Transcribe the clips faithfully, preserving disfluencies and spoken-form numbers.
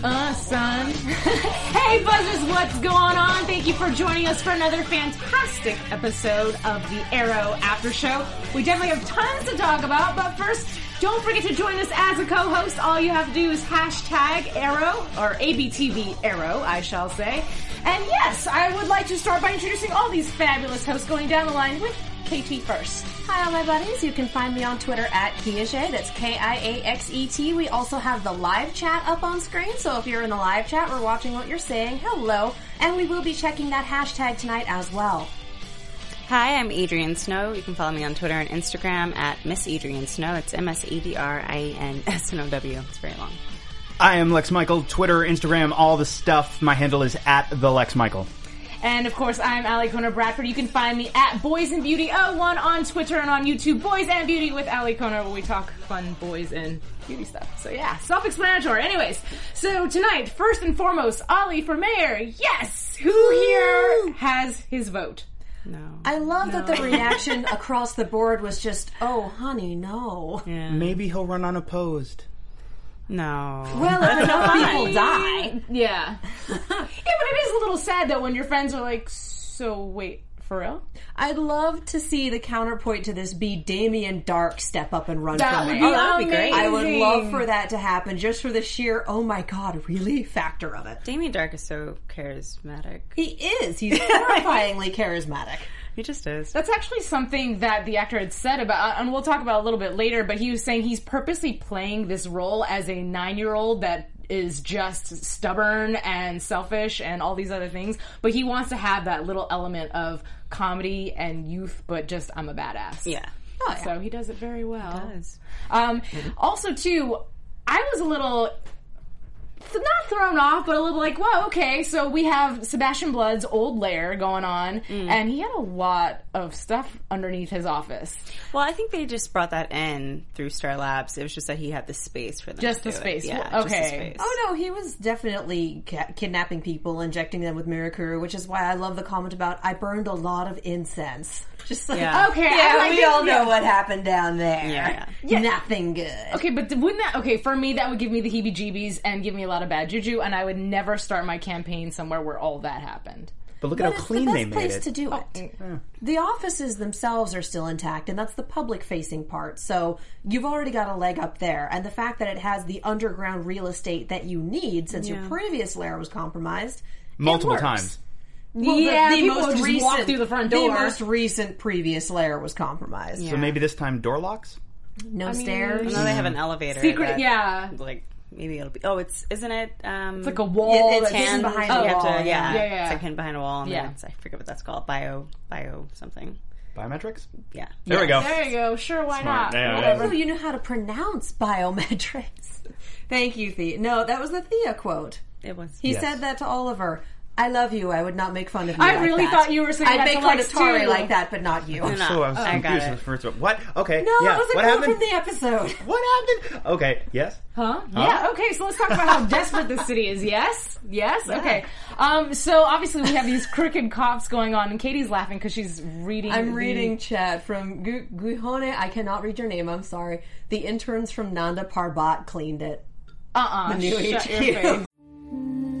Uh, son. Hey, buzzers, what's going on? Thank you for joining us for another fantastic episode of the Arrow After Show. We definitely have tons to talk about, but first, don't forget to join us as a co-host. All you have to do is hashtag Arrow, or A B T V Arrow, I shall say. And yes, I would like to start by introducing all these fabulous hosts going down the line with K T first. Hi, all my buddies. You can find me on Twitter at Kiaxet. That's K I A X E T. We also have the live chat up on screen, so if you're in the live chat, we're watching what you're saying. Hello. And we will be checking that hashtag tonight as well. Hi, I'm Adrienne Snow. You can follow me on Twitter and Instagram at Miss Adrienne Snow. It's M S E D R I E N S N O W. It's very long. I am Lex Michael. Twitter, Instagram, all the stuff. My handle is at the Lex Michael. And, of course, I'm Alikona Bradford. You can find me at Boys and Beauty oh one on Twitter and on YouTube. Boys and Beauty with Alikona, where we talk fun boys and beauty stuff. So, yeah, self-explanatory. Anyways, so tonight, first and foremost, Ollie for mayor. Yes! Who here has his vote? No. I love no. that the reaction across the board was just, oh, honey, no. Yeah. Maybe he'll run unopposed. No. Well, if enough people die. Yeah. Yeah, but it is a little sad, though, when your friends are like, so wait, for real? I'd love to see the counterpoint to this be Damien Dark step up and run that for me. Oh, that would be great. I would love for that to happen, just for the sheer, oh my god, really factor of it. Damien Dark is so charismatic. He is. He's horrifyingly charismatic. He just is. That's actually something that the actor had said about, and we'll talk about it a little bit later, but he was saying he's purposely playing this role as a nine-year-old that is just stubborn and selfish and all these other things, but he wants to have that little element of comedy and youth, but just, I'm a badass. Yeah. Oh, yeah. So he does it very well. He does. Um, mm-hmm. Also, too, I was a little... not thrown off, but a little like, whoa, okay, so we have Sebastian Blood's old lair going on, mm. and he had a lot of stuff underneath his office. Well, I think they just brought that in through Star Labs. It was just that he had the space for them. Just to the do space. It. Yeah, okay. Just the space. Oh, no, he was definitely ca- kidnapping people, injecting them with Mirakuru, which is why I love the comment about, I burned a lot of incense. Just like, yeah. Okay, yeah, like, we all know yeah. what happened down there. Yeah. Yeah. Nothing good. Okay, but wouldn't that, okay, for me, that would give me the heebie-jeebies and give me a lot of bad juju, and I would never start my campaign somewhere where all that happened. But look but at how clean the they made it. It's the best place to do it. Yeah. The offices themselves are still intact, and that's the public-facing part. So you've already got a leg up there. And the fact that it has the underground real estate that you need, since yeah. your previous lair was compromised, multiple times. Well, yeah, the, the people most just recent, walk through the front door. The most recent previous lair was compromised. Yeah. So maybe this time door locks? No I stairs. Mean, no, they have an elevator. Secret, that, yeah. Like, maybe it'll be... Oh, it's... Isn't it... Um, it's like a wall. It, it's hidden behind oh, a wall. To, yeah, yeah, yeah, yeah. It's like hidden behind a wall. And yeah. I forget what that's called. Bio... Bio something. Biometrics? Yeah. There yeah. we go. There you go. Sure, why Smart. Not? Yeah, Whatever. Oh, you know how to pronounce biometrics. Thank you, Thea. No, that was the Thea quote. It was. He yes. said that to Oliver. I love you. I would not make fun of you. I like really that. Thought you were saying I'd make fun of Tori too. Like that, but not you. I'm so I was oh, confused I with the first one. What? Okay. No, yeah. It was a quote from the episode. What happened? Okay. Yes. Huh? huh? Yeah. Okay. So let's talk about how desperate this city is. Yes. Yes. Yeah. Okay. Um. So obviously we have these crooked cops going on, and Katie's laughing because she's reading. I'm the... reading chat from Gu- Guihone. I cannot read your name. I'm sorry. The interns from Nanda Parbat cleaned it. Uh uh-uh, uh. Shut H Q. Your face.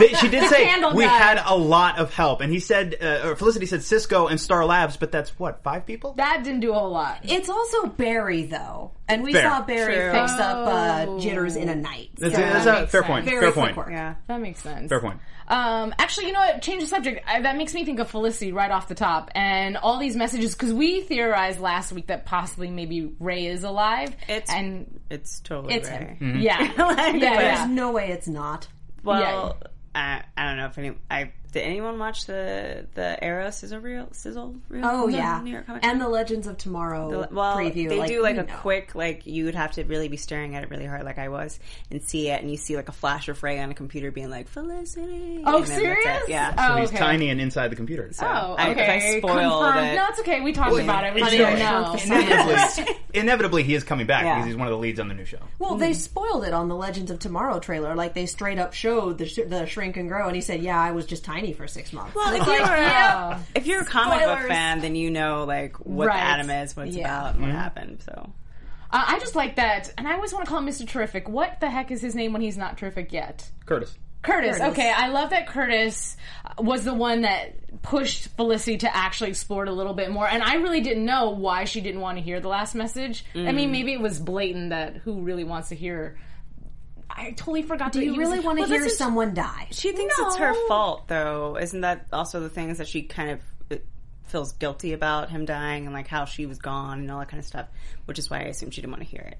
They, she did say we that. Had a lot of help, and he said, uh, or Felicity said, Cisco and Star Labs, but that's what five people. That didn't do a whole lot. It's also Barry though, and we fair. Saw Barry True. Fix oh. up uh, jitters in a night. That's, so that's that a fair sense. Point. Very fair point. Yeah, that makes sense. Fair point. Um, actually, you know what? Change the subject. I, that makes me think of Felicity right off the top, and all these messages because we theorized last week that possibly maybe Ray is alive. It's and it's totally it's Ray. Him. Mm-hmm. Yeah, like, yeah, yeah. There's no way it's not. Well, yeah. I, I don't know if any. I did anyone watch the the Arrow sizzle reel? Sizzle reel? Oh yeah, New York and the Legends of Tomorrow the, well, preview. They like, do like a know. Quick like you would have to really be staring at it really hard like I was and see it and you see like a flash of Ray on a computer being like Felicity. Oh serious? Yeah. So oh, okay. He's tiny and inside the computer. So oh okay. I, I spoiled it. No, it's okay. We talked well, about it. We didn't know. Inevitably, inevitably, he is coming back yeah. because he's one of the leads on the new show. Well, mm. they spoiled it on the Legends of Tomorrow trailer. Like they straight up showed the sh- the shrink and grow, and he said, "Yeah, I was just tiny." For six months. Well, if, like, you're, yeah. if you're a comic Spoilers. Book fan, then you know like what right. Adam is, what it's yeah. about, and what yeah. happened. So, uh, I just like that, and I always want to call him Mister Terrific. What the heck is his name when he's not terrific yet? Curtis. Curtis. Curtis. Okay, I love that Curtis was the one that pushed Felicity to actually explore it a little bit more, and I really didn't know why she didn't want to hear the last message. Mm. I mean, maybe it was blatant that who really wants to hear. I totally forgot. Do that you really was, want to well, hear someone die? She thinks no. it's her fault, though. Isn't that also the things that she kind of feels guilty about him dying and like how she was gone and all that kind of stuff? Which is why I assume she didn't want to hear it.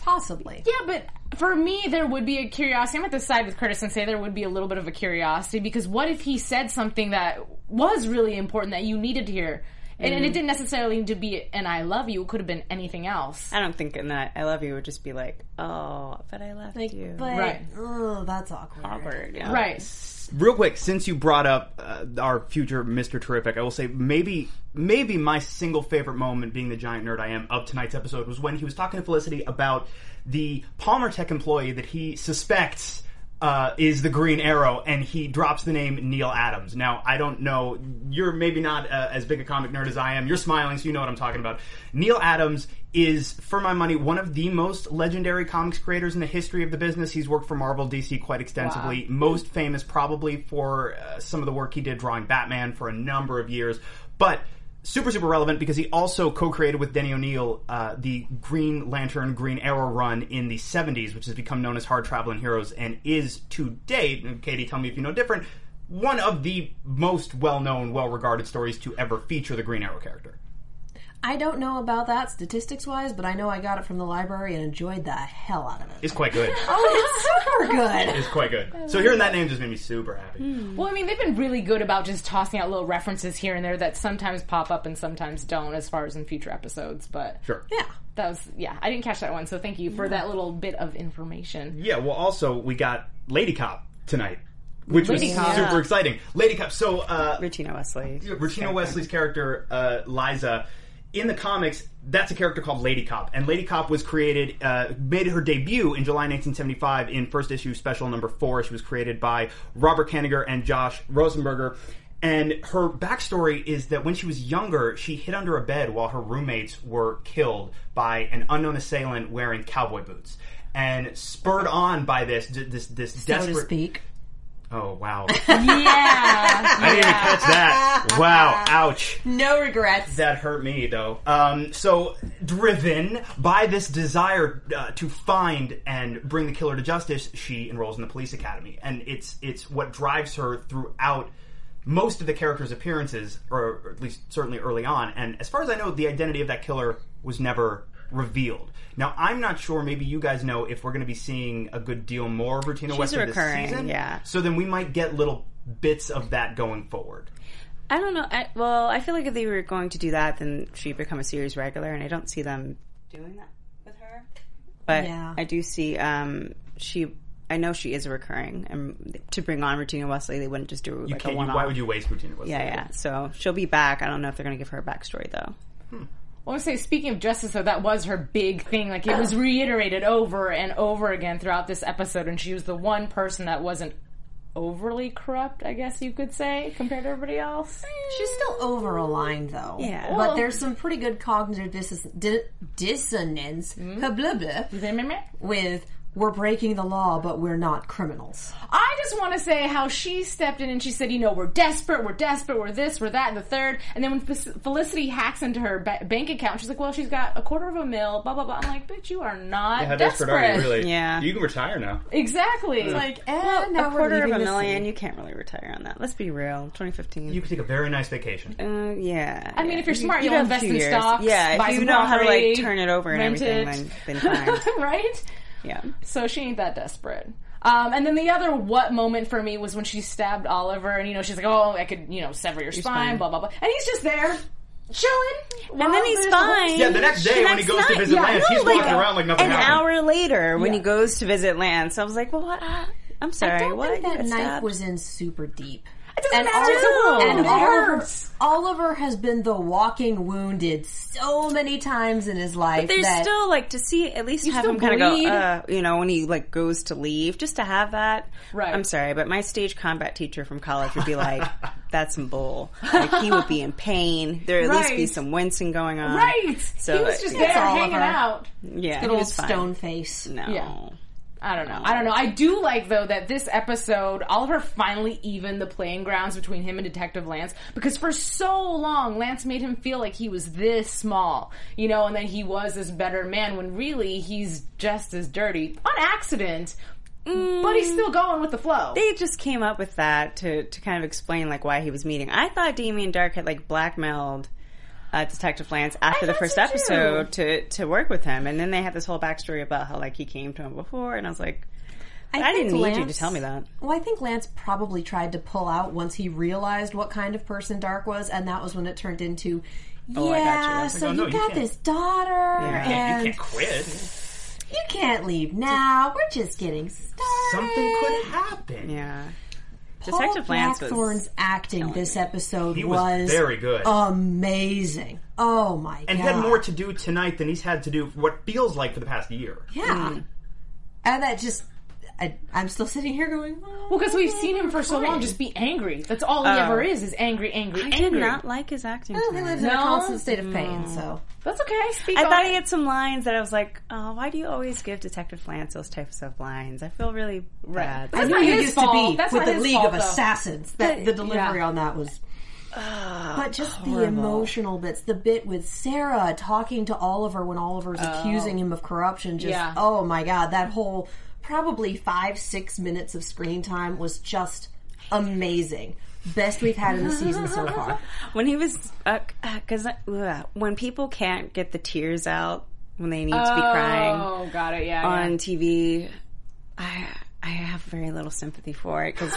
Possibly. Yeah, but for me, there would be a curiosity. I'm at the side with Curtis and say there would be a little bit of a curiosity because what if he said something that was really important that you needed to hear? And, mm. and it didn't necessarily need to be an I love you. It could have been anything else. I don't think in that I love you would just be like, oh, but I left like, you. But, right. Oh, that's awkward. Awkward, yeah. Right. Real quick, since you brought up uh, our future Mister Terrific, I will say maybe maybe my single favorite moment, being the giant nerd I am, of tonight's episode was when he was talking to Felicity about the Palmer Tech employee that he suspects... Uh, is the Green Arrow, and he drops the name Neal Adams. Now, I don't know, you're maybe not uh, as big a comic nerd as I am. You're smiling, so you know what I'm talking about. Neal Adams is, for my money, one of the most legendary comics creators in the history of the business. He's worked for Marvel, D C quite extensively. Wow. Most famous probably for uh, some of the work he did drawing Batman for a number of years. But... super, super relevant because he also co-created with Denny O'Neil uh, the Green Lantern, Green Arrow run in the seventies, which has become known as Hard Traveling Heroes and is today, and Katie, tell me if you know different, one of the most well-known, well-regarded stories to ever feature the Green Arrow character. I don't know about that statistics-wise, but I know I got it from the library and enjoyed the hell out of it. It's quite good. Oh, it's super good. It's quite good. So hearing that name just made me super happy. Mm. Well, I mean, they've been really good about just tossing out little references here and there that sometimes pop up and sometimes don't as far as in future episodes, but... Sure. Yeah. That was... Yeah, I didn't catch that one, so thank you for yeah. that little bit of information. Yeah, well, also, we got Lady Cop tonight. Which Lady was Cop. super exciting. Lady Cop. So, uh... Rutina Wesley. Rutina Wesley's character, uh, Liza, in the comics, that's a character called Lady Cop. And Lady Cop was created, uh, made her debut in July nineteen seventy-five in first issue special number four. She was created by Robert Kanigher and Josh Rosenberger. And her backstory is that when she was younger, she hid under a bed while her roommates were killed by an unknown assailant wearing cowboy boots. And spurred on by this, this, this desperate... So to speak. Oh, wow. yeah. I didn't yeah. even catch that. Wow. Ouch. No regrets. That hurt me, though. Um, so, driven by this desire uh, to find and bring the killer to justice, she enrolls in the police academy. And it's it's what drives her throughout most of the character's appearances, or at least certainly early on. And as far as I know, the identity of that killer was never revealed. Now, I'm not sure, maybe you guys know, if we're going to be seeing a good deal more of Rutina Wesley this season. Yeah. So then we might get little bits of that going forward. I don't know. I, well, I feel like if they were going to do that, then she'd become a series regular, and I don't see them doing that with her. But yeah. I do see um, she... I know she is recurring, and to bring on Rutina Wesley, they wouldn't just do like a one-off. Why would you waste Rutina Wesley? Yeah, yeah. So she'll be back. I don't know if they're going to give her a backstory, though. Hmm. I want to say, speaking of justice, though, that was her big thing. Like, it was reiterated over and over again throughout this episode, and she was the one person that wasn't overly corrupt, I guess you could say, compared to everybody else. She's still over-aligned, though. Yeah. Well, but there's some pretty good cognitive dis- di- dissonance mm-hmm. blah, blah, blah, with... We're breaking the law, but we're not criminals. I just want to say how she stepped in and she said, you know, we're desperate, we're desperate, we're this, we're that, and the third. And then when Felicity hacks into her ba- bank account, she's like, well, she's got a quarter of a mil, blah, blah, blah. I'm like, bitch, you are not yeah, how desperate. How desperate are you, really? Yeah. You can retire now. Exactly. It's like, eh, well, now a quarter of a million, you can't really retire on that. Let's be real. twenty fifteen. You could take a very nice vacation. Uh, yeah. I yeah. mean, if you're smart, you, you'll invest in stocks. Yeah, buy if you know property, how to, like, turn it over and everything, it. then, then fine. Right? Yeah. So she ain't that desperate. Um, and then the other what moment for me was when she stabbed Oliver, and, you know, she's like, oh, I could, you know, sever your, your spine, spine, blah, blah, blah. And he's just there, chilling. And wow, then he's fine. Yeah, the next day the when next he goes night. to visit yeah, Lance, no, he's like, walking around like nothing an happened. An hour later when yeah. he goes to visit Lance, I was like, well, what? I'm sorry, I don't what? think that knife stabbed? was in super deep. It doesn't and matter. Oliver, and it Oliver, Oliver has been the walking wounded so many times in his life. But there's that still, like, to see, at least have him kind of go, uh, you know, when he, like, goes to leave, just to have that. Right. I'm sorry, but my stage combat teacher from college would be like, that's some bull. Like, he would be in pain. There'd at right. least be some wincing going on. Right. So, he was just there hanging out. Yeah. Good old stone face. No. Yeah. I don't know. I don't know. I do like, though, that this episode, Oliver finally evened the playing grounds between him and Detective Lance, because for so long, Lance made him feel like he was this small, you know, and that he was this better man, when really he's just as dirty. On accident, mm, but he's still going with the flow. They just came up with that to, to kind of explain, like, why he was meeting. I thought Damien Dark had, like, blackmailed Uh, Detective Lance after the first episode to, to work with him, and then they had this whole backstory about how, like, he came to him before, and I was like, I, I didn't Lance, need you to tell me that. Well, I think Lance probably tried to pull out once he realized what kind of person Dark was, and that was when it turned into, yeah, oh, I got you. so like, oh, no, you, you got this daughter, yeah. and... You can't quit. You can't leave now. We're just getting started. Something could happen. Yeah. Detective Paul Lance Blackthorne's acting this episode he was, was very good, amazing. Oh my god! And had more to do tonight than he's had to do what feels like for the past year. Yeah, mm. and that just I, I'm still sitting here going, oh, well, because we've seen him for so long just be angry. That's all he uh, ever is is angry, angry, I angry. I did not like his acting. Well, he lives no? in a constant state of pain, no. so that's okay. Speak I on. thought he had some lines that I was like, oh, why do you always give Detective Lance those types of lines? I feel really bad. That's what he used fault. to be that's with the League fault, of Assassins. That, the delivery yeah. on that was, uh, but just horrible. The emotional bits. The bit with Sarah talking to Oliver when Oliver's oh. accusing him of corruption. Just yeah. oh my god, that whole probably five, six minutes of screen time was just amazing. Best we've had in the season so far. When he was, uh, cause, uh, when people can't get the tears out when they need oh, to be crying. Oh, got it. Yeah. On yeah. T V, I I have very little sympathy for it because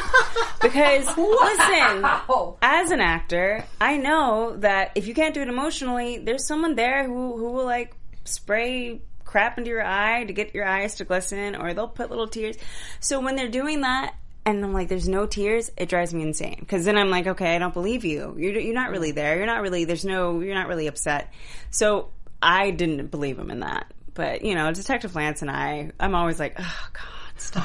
because wow. listen, as an actor, I know that if you can't do it emotionally, there's someone there who who will like spray crap into your eye to get your eyes to glisten, or they'll put little tears. So when they're doing that and I'm like, there's no tears, it drives me insane. Because then I'm like, okay, I don't believe you. You're, you're not really there. You're not really, there's no, you're not really upset. So I didn't believe him in that. But, you know, Detective Lance and I, I'm always like, oh, God. Stop.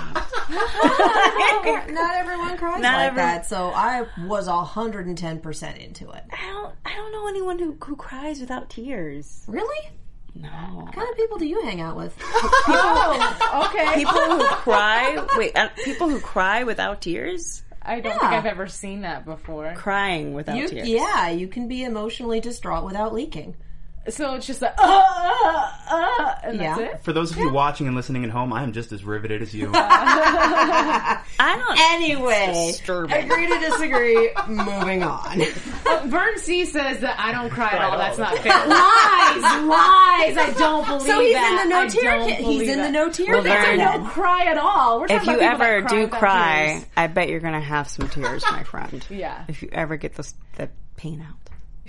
Not everyone cries Not like every- that, so I was one hundred ten percent into it. I don't I don't know anyone who, who cries without tears. Really? No. What kind of people do you hang out with? People, oh, okay. People who cry, wait, uh, people who cry without tears? I don't yeah. think I've ever seen that before. Crying without you, tears. Yeah, you can be emotionally distraught without leaking. So it's just like, uh, uh, uh, and yeah. that's it. For those of you yeah. watching and listening at home, I am just as riveted as you. I don't. Anyway, disturbing. Agree to disagree. Moving on. Uh, Vern C says that I don't cry, cry at all. all. That's not fair. Lies, lies. I don't believe so he's that. In the no tear. Kit. He's in that. the no tear. Well, Vern, I don't cry at all. We're if you ever do cry, tears. I bet you're going to have some tears, my friend. Yeah. If you ever get the the pain out.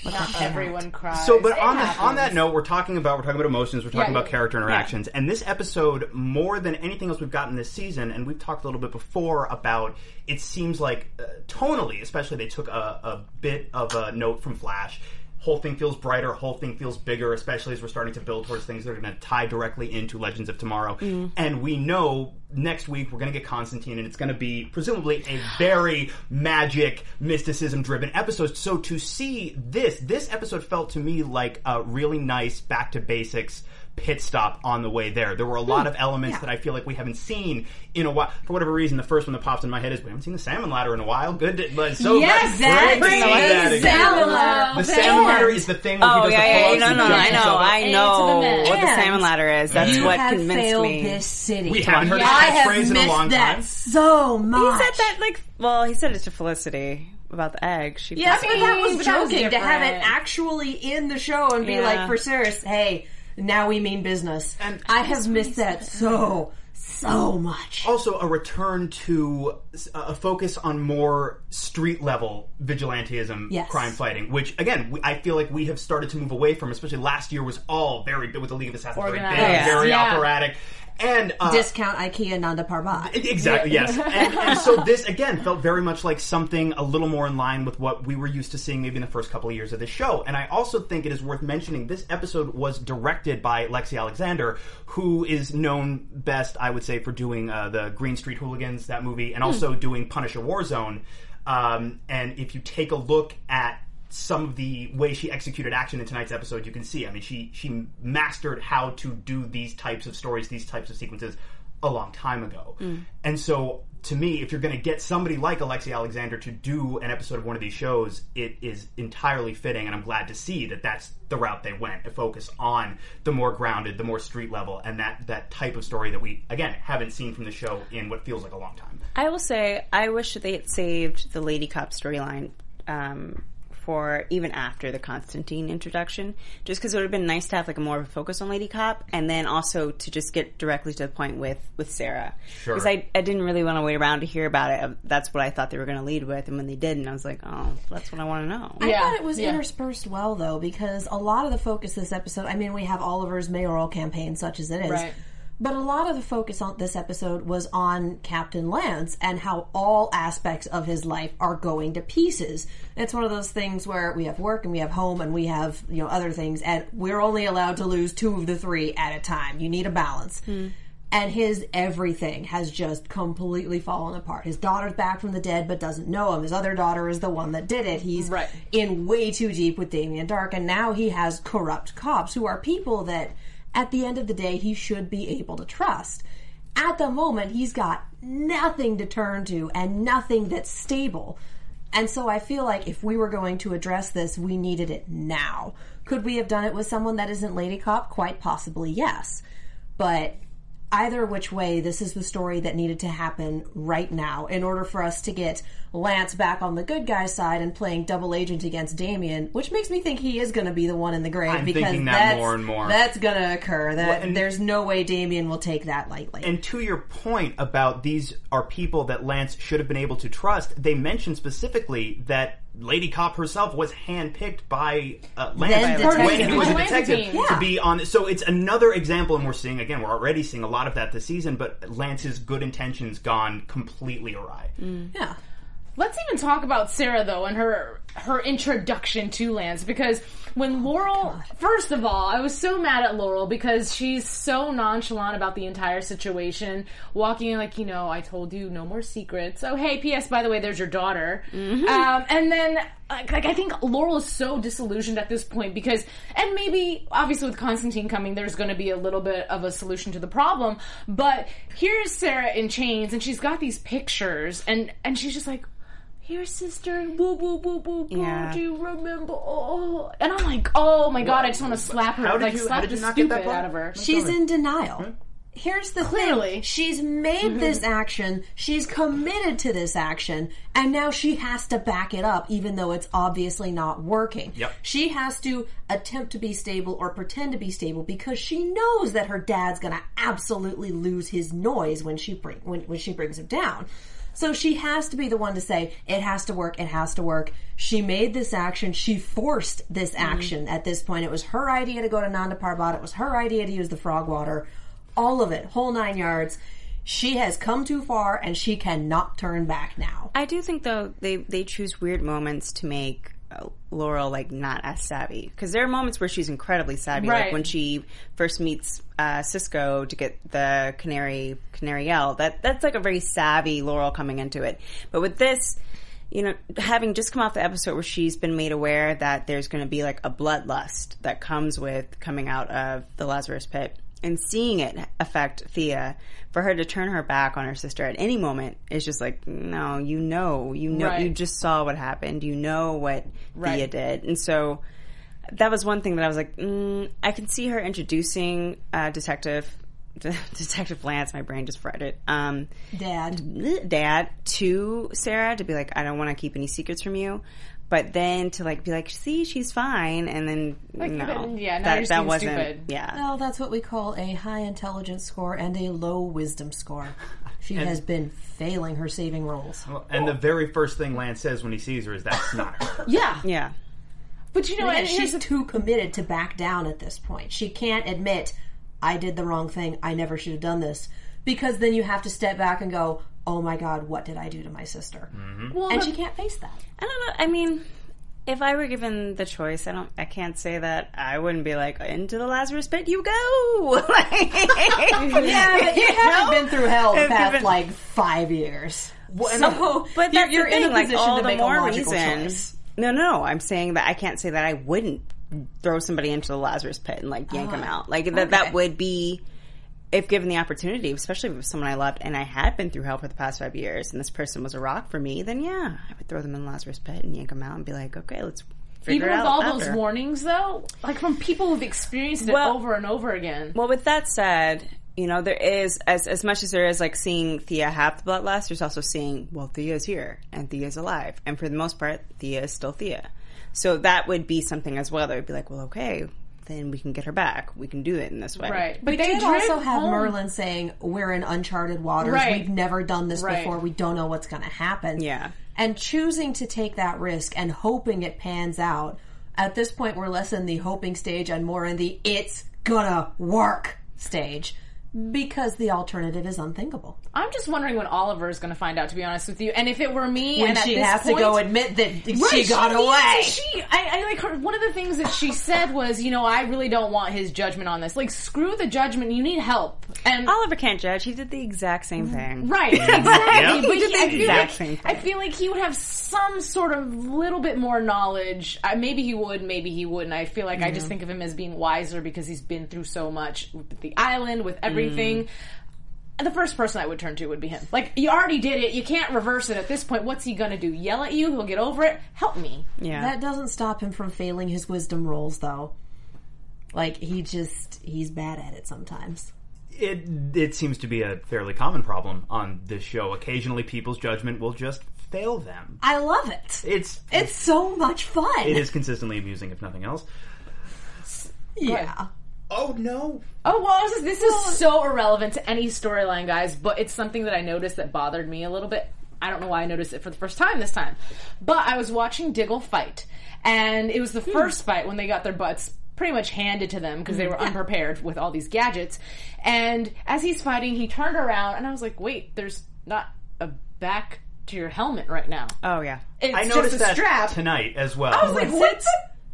But not everyone cries. So, but on, the, on that note, we're talking about we're talking about emotions, we're talking yeah, about character interactions, yeah. and this episode, more than anything else we've gotten this season, and we've talked a little bit before about, it seems like, uh, tonally, especially, they took a, a bit of a note from Flash. Whole thing feels brighter, whole thing feels bigger, especially as we're starting to build towards things that are going to tie directly into Legends of Tomorrow. Mm. And we know next week we're going to get Constantine, and it's going to be presumably a very magic, mysticism-driven episode. So to see this, this episode felt to me like a really nice back-to-basics pit stop on the way there. There were a lot of elements yeah. that I feel like we haven't seen in a while. For whatever reason, the first one that pops in my head is, we haven't seen the salmon ladder in a while. Good, to, but so yes, much. Yes, that the salmon ladder. The salmon ladder is the thing where oh, he does yeah, the pull-ups. Yeah, yeah, no, no, I know, I know what the salmon ladder is. That's you what convinced me. This city. We haven't heard yeah. that phrase in a long time. So much. He said that like, well, he said it to Felicity. About the egg. She yes, but that was joking. To have it actually in the show and be like, for serious, hey, now we mean business. And I have missed that so, so much. Also, a return to a focus on more street-level vigilantism, yes. crime fighting, which, again, I feel like we have started to move away from, especially last year was all very, with the League of Assassins, Organized. very big, yes. very yeah. operatic. And uh, discount IKEA Nanda Parbat. Exactly, yes. And, and so this, again, felt very much like something a little more in line with what we were used to seeing maybe in the first couple of years of this show. And I also think it is worth mentioning this episode was directed by Lexi Alexander, who is known best, I would say, for doing uh, the Green Street Hooligans, that movie, and also mm. doing Punisher Warzone. Um, and if you take a look at some of the way she executed action in tonight's episode, you can see. I mean, she she mastered how to do these types of stories, these types of sequences, a long time ago. Mm. And so, to me, if you're going to get somebody like Alexi Alexander to do an episode of one of these shows, it is entirely fitting, and I'm glad to see that that's the route they went, to focus on the more grounded, the more street level, and that, that type of story that we, again, haven't seen from the show in what feels like a long time. I will say, I wish they had saved the Lady Cop storyline, um... for even after the Constantine introduction, just because it would have been nice to have like a more of a focus on Lady Cop, and then also to just get directly to the point with, with Sarah. Sure. Because I, I didn't really want to wait around to hear about it. That's what I thought they were going to lead with, and when they didn't, I was like, oh, that's what I want to know. I yeah. thought it was yeah. interspersed well, though, because a lot of the focus this episode, I mean, we have Oliver's mayoral campaign, such as it is, right. but a lot of the focus on this episode was on Captain Lance and how all aspects of his life are going to pieces. It's one of those things where we have work and we have home and we have, you know, other things, and we're only allowed to lose two of the three at a time. You need a balance. Mm. And his everything has just completely fallen apart. His daughter's back from the dead but doesn't know him. His other daughter is the one that did it. He's right. in way too deep with Damien Dark, and now he has corrupt cops who are people that, at the end of the day, he should be able to trust. At the moment, he's got nothing to turn to and nothing that's stable. And so I feel like if we were going to address this, we needed it now. Could we have done it with someone that isn't Lady Cop? Quite possibly, yes. But either which way, this is the story that needed to happen right now in order for us to get Lance back on the good guy side and playing double agent against Damien, which makes me think he is going to be the one in the grave. I'm because thinking that that's, more and more. That's going to occur. That, well, and, there's no way Damien will take that lightly. And to your point about these are people that Lance should have been able to trust, they mentioned specifically that Lady Cop herself was handpicked by uh, Lance when he was a detective yeah. to be on. So it's another example, and we're seeing again. We're already seeing a lot of that this season, but Lance's good intentions gone completely awry. Mm. Yeah. Let's even talk about Sarah though and her her introduction to Lance, because when Laurel, oh first of all, I was so mad at Laurel because she's so nonchalant about the entire situation, walking in like, you know, I told you, no more secrets. Oh, hey, P S, by the way, there's your daughter. Mm-hmm. Um, and then, like, like, I think Laurel is so disillusioned at this point because, and maybe, obviously with Constantine coming, there's going to be a little bit of a solution to the problem, but here's Sarah in chains, and she's got these pictures, and, and she's just like, here, sister, woo, woo, woo, woo, woo, yeah. do you remember? Oh. And I'm like, oh my god, what? I just want to slap her. How did like, you, slap how did the you not stupid get that out of her. She's in denial. Hmm? Here's the Clearly. thing. She's made mm-hmm. this action, she's committed to this action, and now she has to back it up, even though it's obviously not working. Yep. She has to attempt to be stable or pretend to be stable because she knows that her dad's going to absolutely lose his noise when she bring, when, when she brings him down. So she has to be the one to say, it has to work, it has to work. She made this action. She forced this action mm-hmm. at this point. It was her idea to go to Nanda Parbat. It was her idea to use the frog water. All of it. Whole nine yards. She has come too far, and she cannot turn back now. I do think, though, they, they choose weird moments to make Laurel, like, not as savvy. Because there are moments where she's incredibly savvy. Right. Like when she first meets uh, Cisco to get the canary canary yell. That, that's like a very savvy Laurel coming into it. But with this, you know, having just come off the episode where she's been made aware that there's going to be, like, a bloodlust that comes with coming out of the Lazarus Pit and seeing it affect Thea, for her to turn her back on her sister at any moment is just like, no, you know, you know, right. you just saw what happened, you know what right. Thea did, and so that was one thing that I was like, mm, I can see her introducing uh, Detective Detective Lance. My brain just fried it. Um, Dad, Dad to Sarah to be like, I don't want to keep any secrets from you. But then to, like, be like, see, she's fine, and then, like, no. Yeah, that, you're that wasn't, stupid. yeah. No, that's what we call a high intelligence score and a low wisdom score. She and, has been failing her saving roles. Well, and the very first thing Lance says when he sees her is, that's not her. yeah. Yeah. But, you know, yeah, and she's too committed to back down at this point. She can't admit, I did the wrong thing, I never should have done this. Because then you have to step back and go, oh my god, what did I do to my sister? Mm-hmm. Well, and but, she can't face that. I don't know. I mean, if I were given the choice, I don't. I can't say that I wouldn't be like, into the Lazarus Pit you go. Like, yeah, but you, you haven't know? been through hell the past been... like five years. Well, so, but that's you're, you're thing, in a like, position all to the make more a logical reason. Choice. No, no, I'm saying that I can't say that I wouldn't throw somebody into the Lazarus Pit and like yank oh, them out. Like okay. that, that would be. If given the opportunity, especially if it was someone I loved and I had been through hell for the past five years and this person was a rock for me, then yeah, I would throw them in the Lazarus Pit and yank them out and be like, okay, let's figure Even it out. Even with all after. those warnings, though? Like from people who've experienced it well, over and over again. Well, with that said, you know, there is, as as much as there is like seeing Thea have the bloodlust, there's also seeing, well, Thea's here and Thea's alive. And for the most part, Thea is still Thea. So that would be something as well that would be like, well, okay, then we can get her back. We can do it in this way. Right. But we they did also have home. Merlin saying, we're in uncharted waters. Right. We've never done this right. before. We don't know what's going to happen. Yeah. And choosing to take that risk and hoping it pans out. At this point, we're less in the hoping stage and more in the it's gonna work stage. Because the alternative is unthinkable. I'm just wondering when Oliver is going to find out, to be honest with you. And if it were me, when and she has point, to go admit that right, she got she away. Needs, she, I, I like her. One of the things that she said was, you know, I really don't want his judgment on this. Like, screw the judgment. You need help. And Oliver can't judge. He did the exact same thing. Right. Exactly. But he did the he, exact like, same thing. I feel like he would have some sort of little bit more knowledge. I, maybe he would. Maybe he wouldn't. I feel like mm-hmm. I just think of him as being wiser because he's been through so much with the island, with every. Mm-hmm. Everything. The first person I would turn to would be him. Like, you already did it. You can't reverse it at this point. What's he gonna do? Yell at you? He'll get over it? Help me. Yeah. That doesn't stop him from failing his wisdom rolls, though. Like, he just, he's bad at it sometimes. It it seems to be a fairly common problem on this show. Occasionally, people's judgment will just fail them. I love it. It's It's so much fun. It is consistently amusing, if nothing else. Yeah. Oh, no. Oh, well, this is so irrelevant to any storyline, guys, but it's something that I noticed that bothered me a little bit. I don't know why I noticed it for the first time this time. But I was watching Diggle fight. And it was the hmm. first fight when they got their butts pretty much handed to them because they were yeah. unprepared with all these gadgets. And as he's fighting, he turned around and I was like, wait, there's not a back to your helmet right now. Oh, yeah. It's I noticed just a strap. That tonight as well. I was like, what's...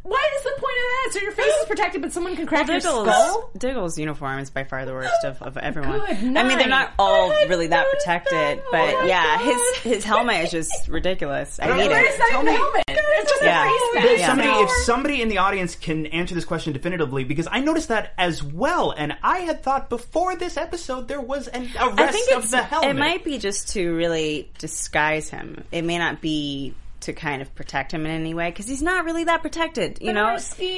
Why is the point of that? So your face is protected, but someone can crack well, Diggle's, your skull? Diggle's uniform is by far the worst of, of everyone. Good night. I mean, they're not all I really that protected, that. but oh yeah, God. his his helmet is just ridiculous. I hate it. It's not Tell me. Helmet. It's just yeah. a face yeah. Somebody, If somebody in the audience can answer this question definitively, because I noticed that as well, and I had thought before this episode there was an arrest of the helmet. It might be just to really disguise him. It may not be... to kind of protect him in any way, because he's not really that protected, you but know?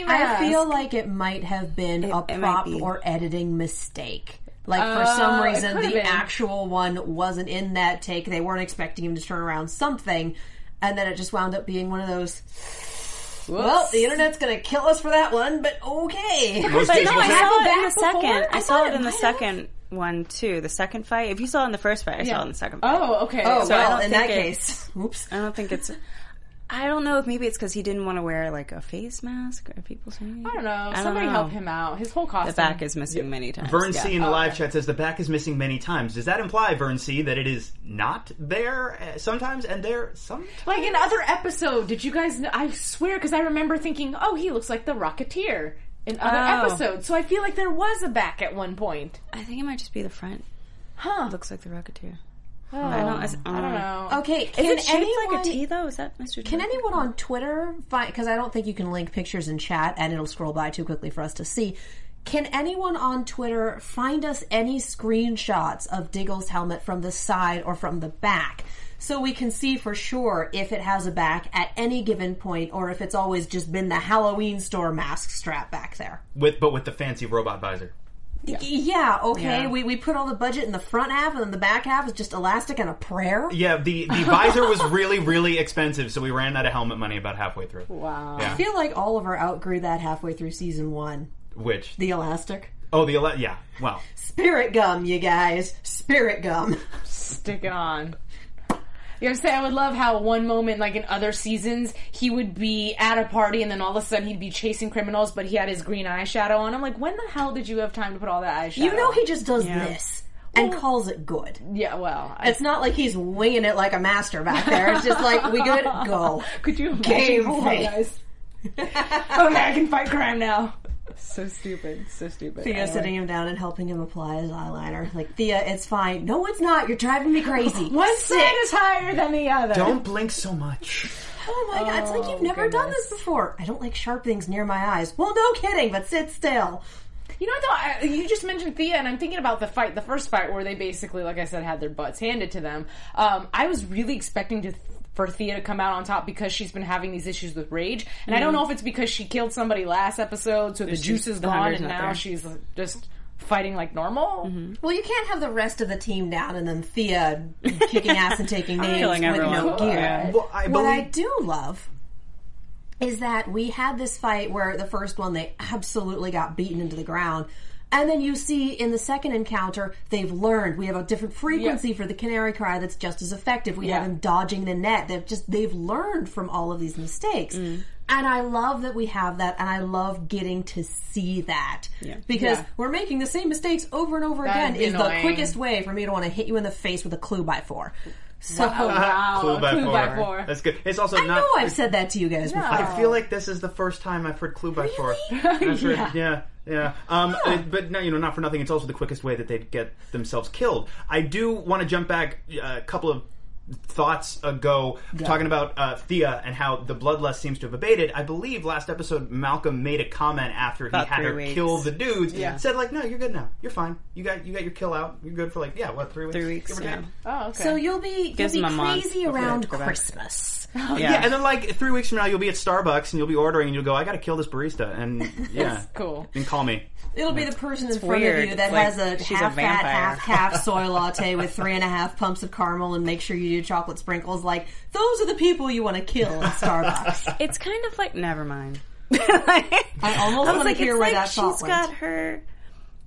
I feel like it might have been it, a prop be. or editing mistake. Like, uh, for some reason, the been. actual one wasn't in that take. They weren't expecting him to turn around something, and then it just wound up being one of those... Whoops. Well, the internet's going to kill us for that one, but okay. But no, I saw it in the second. I saw it in the second one, too. The second fight. If you saw it in the first fight, I yeah. saw it in the second fight. Oh, okay. Oh, so well, in that case. Oops. I don't think it's... I don't know if maybe it's because he didn't want to wear, like, a face mask or people's face. I don't know. I don't Somebody know. help him out. His whole costume. The back is missing yeah. many times. Vern yeah. C in the oh, live okay. chat says the back is missing many times. Does that imply, Vern C, that it is not there sometimes and there sometimes? Like, in other episode, did you guys know? I swear, because I remember thinking, oh, he looks like the Rocketeer in other oh. episodes. So I feel like there was a back at one point. I think it might just be the front. Huh. It looks like the Rocketeer. Oh, I, don't, I, don't I don't know. Okay, can is it anyone, like a T though? Is that Mister Can anyone on Twitter find? Because I don't think you can link pictures in chat, and it'll scroll by too quickly for us to see. Can anyone on Twitter find us any screenshots of Diggle's helmet from the side or from the back, so we can see for sure if it has a back at any given point, or if it's always just been the Halloween store mask strap back there? With but with the fancy robot visor. Yeah. yeah, okay. Yeah. We we put all the budget in the front half, and then the back half is just elastic and a prayer. Yeah, the, the visor was really, really expensive, so we ran out of helmet money about halfway through. Wow. Yeah. I feel like Oliver outgrew that halfway through season one. Which? The elastic. Oh, the elastic, yeah. Wow. Spirit gum, you guys. Spirit gum. Stick it on. You know what I'm saying? I would love how one moment, like in other seasons, he would be at a party and then all of a sudden he'd be chasing criminals, but he had his green eyeshadow on. I'm like, when the hell did you have time to put all that eyeshadow on? You know he just does yeah. this and well, calls it good. Yeah, well. I, it's not like he's winging it like a master back there. It's just like, we good? Go. Could you imagine? Oh my guys. Okay, I can fight crime now. So stupid, so stupid. Thea anyway. sitting him down and helping him apply his eyeliner. Like, Thea, it's fine. No, it's not. You're driving me crazy. One side is higher than the other. Don't blink so much. Oh my oh, god, it's like you've never goodness. done this before. I don't like sharp things near my eyes. Well, no kidding, but sit still. You know what, though? You just mentioned Thea, and I'm thinking about the fight, the first fight where they basically, like I said, had their butts handed to them. Um, I was really expecting to... Th- for Thea to come out on top because she's been having these issues with rage. And mm. I don't know if it's because she killed somebody last episode, so the she's, juice is gone, and now there. she's just fighting like normal. Mm-hmm. Well, you can't have the rest of the team down and then Thea kicking ass and taking names with everyone. no gear. Yeah. Well, I believe- what I do love is that we had this fight where the first one, they absolutely got beaten into the ground. And then you see in the second encounter, they've learned. We have a different frequency yeah. for the canary cry that's just as effective. We yeah. have them dodging the net. They've just they've learned from all of these mistakes. Mm. And I love that we have that, and I love getting to see that. Yeah. Because yeah. we're making the same mistakes over and over that again is annoying. The quickest way for me to want to hit you in the face with a clue by four. So, wow. wow. Clue by, clue four. by four. That's good. It's also I not, know I've said that to you guys no. before. I feel like this is the first time I've heard clue by really? four. That's yeah. Right. yeah. Yeah, um, yeah. It, but no, you know, not for nothing. It's also the quickest way that they'd get themselves killed. I do want to jump back a couple of thoughts ago, yeah. talking about uh, Thea and how the bloodlust seems to have abated. I believe last episode Malcolm made a comment after about he had her weeks. kill the dudes. Yeah. Said like, "No, you're good now. You're fine. You got you got your kill out. You're good for like yeah, what three weeks? Three weeks. Yeah. Oh, okay. So you'll be you'll be crazy around Christmas. Oh, yeah. yeah, and then like three weeks from now, you'll be at Starbucks and you'll be ordering and you'll go, I got to kill this barista, and yeah, that's cool. And call me. It'll yeah. be the person it's in front weird. of you that like, has a half a fat, half half soy latte with three and a half pumps of caramel, and make sure you do chocolate sprinkles. Like those are the people you want to kill at Starbucks. It's kind of like never mind. I almost I want like, to hear where like that thought went. She's got her,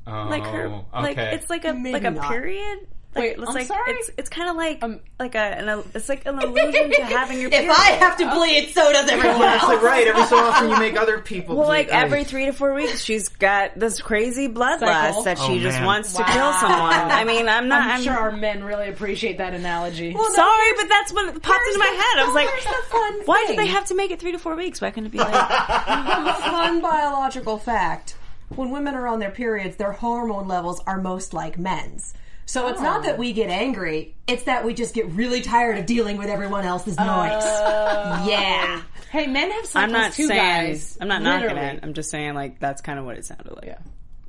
oh, like her, okay. like it's like a Maybe like a not. period. Like, Wait, let's I'm like, sorry. It's, it's kind of like um, like a an, it's like an illusion to having your. Period. If I have to bleed, so does everyone else. Well, right, every so often you make other people. Well, bleed. like every I... three to four weeks, she's got this crazy bloodlust that she oh, just man. wants wow. to kill someone. I mean, I'm not. I'm, I'm sure our men really appreciate that analogy. Well, no, sorry, but that's what popped into my head. I was like, the fun why thing? did they have to make it three to four weeks? Why couldn't it be like a fun biological fact? When women are on their periods, their hormone levels are most like men's. So it's oh. not that we get angry, it's that we just get really tired of dealing with everyone else's noise. Uh, yeah. Hey, men have cycles too, guys. I'm not Literally. knocking it. I'm just saying, like, that's kind of what it sounded like. Yeah.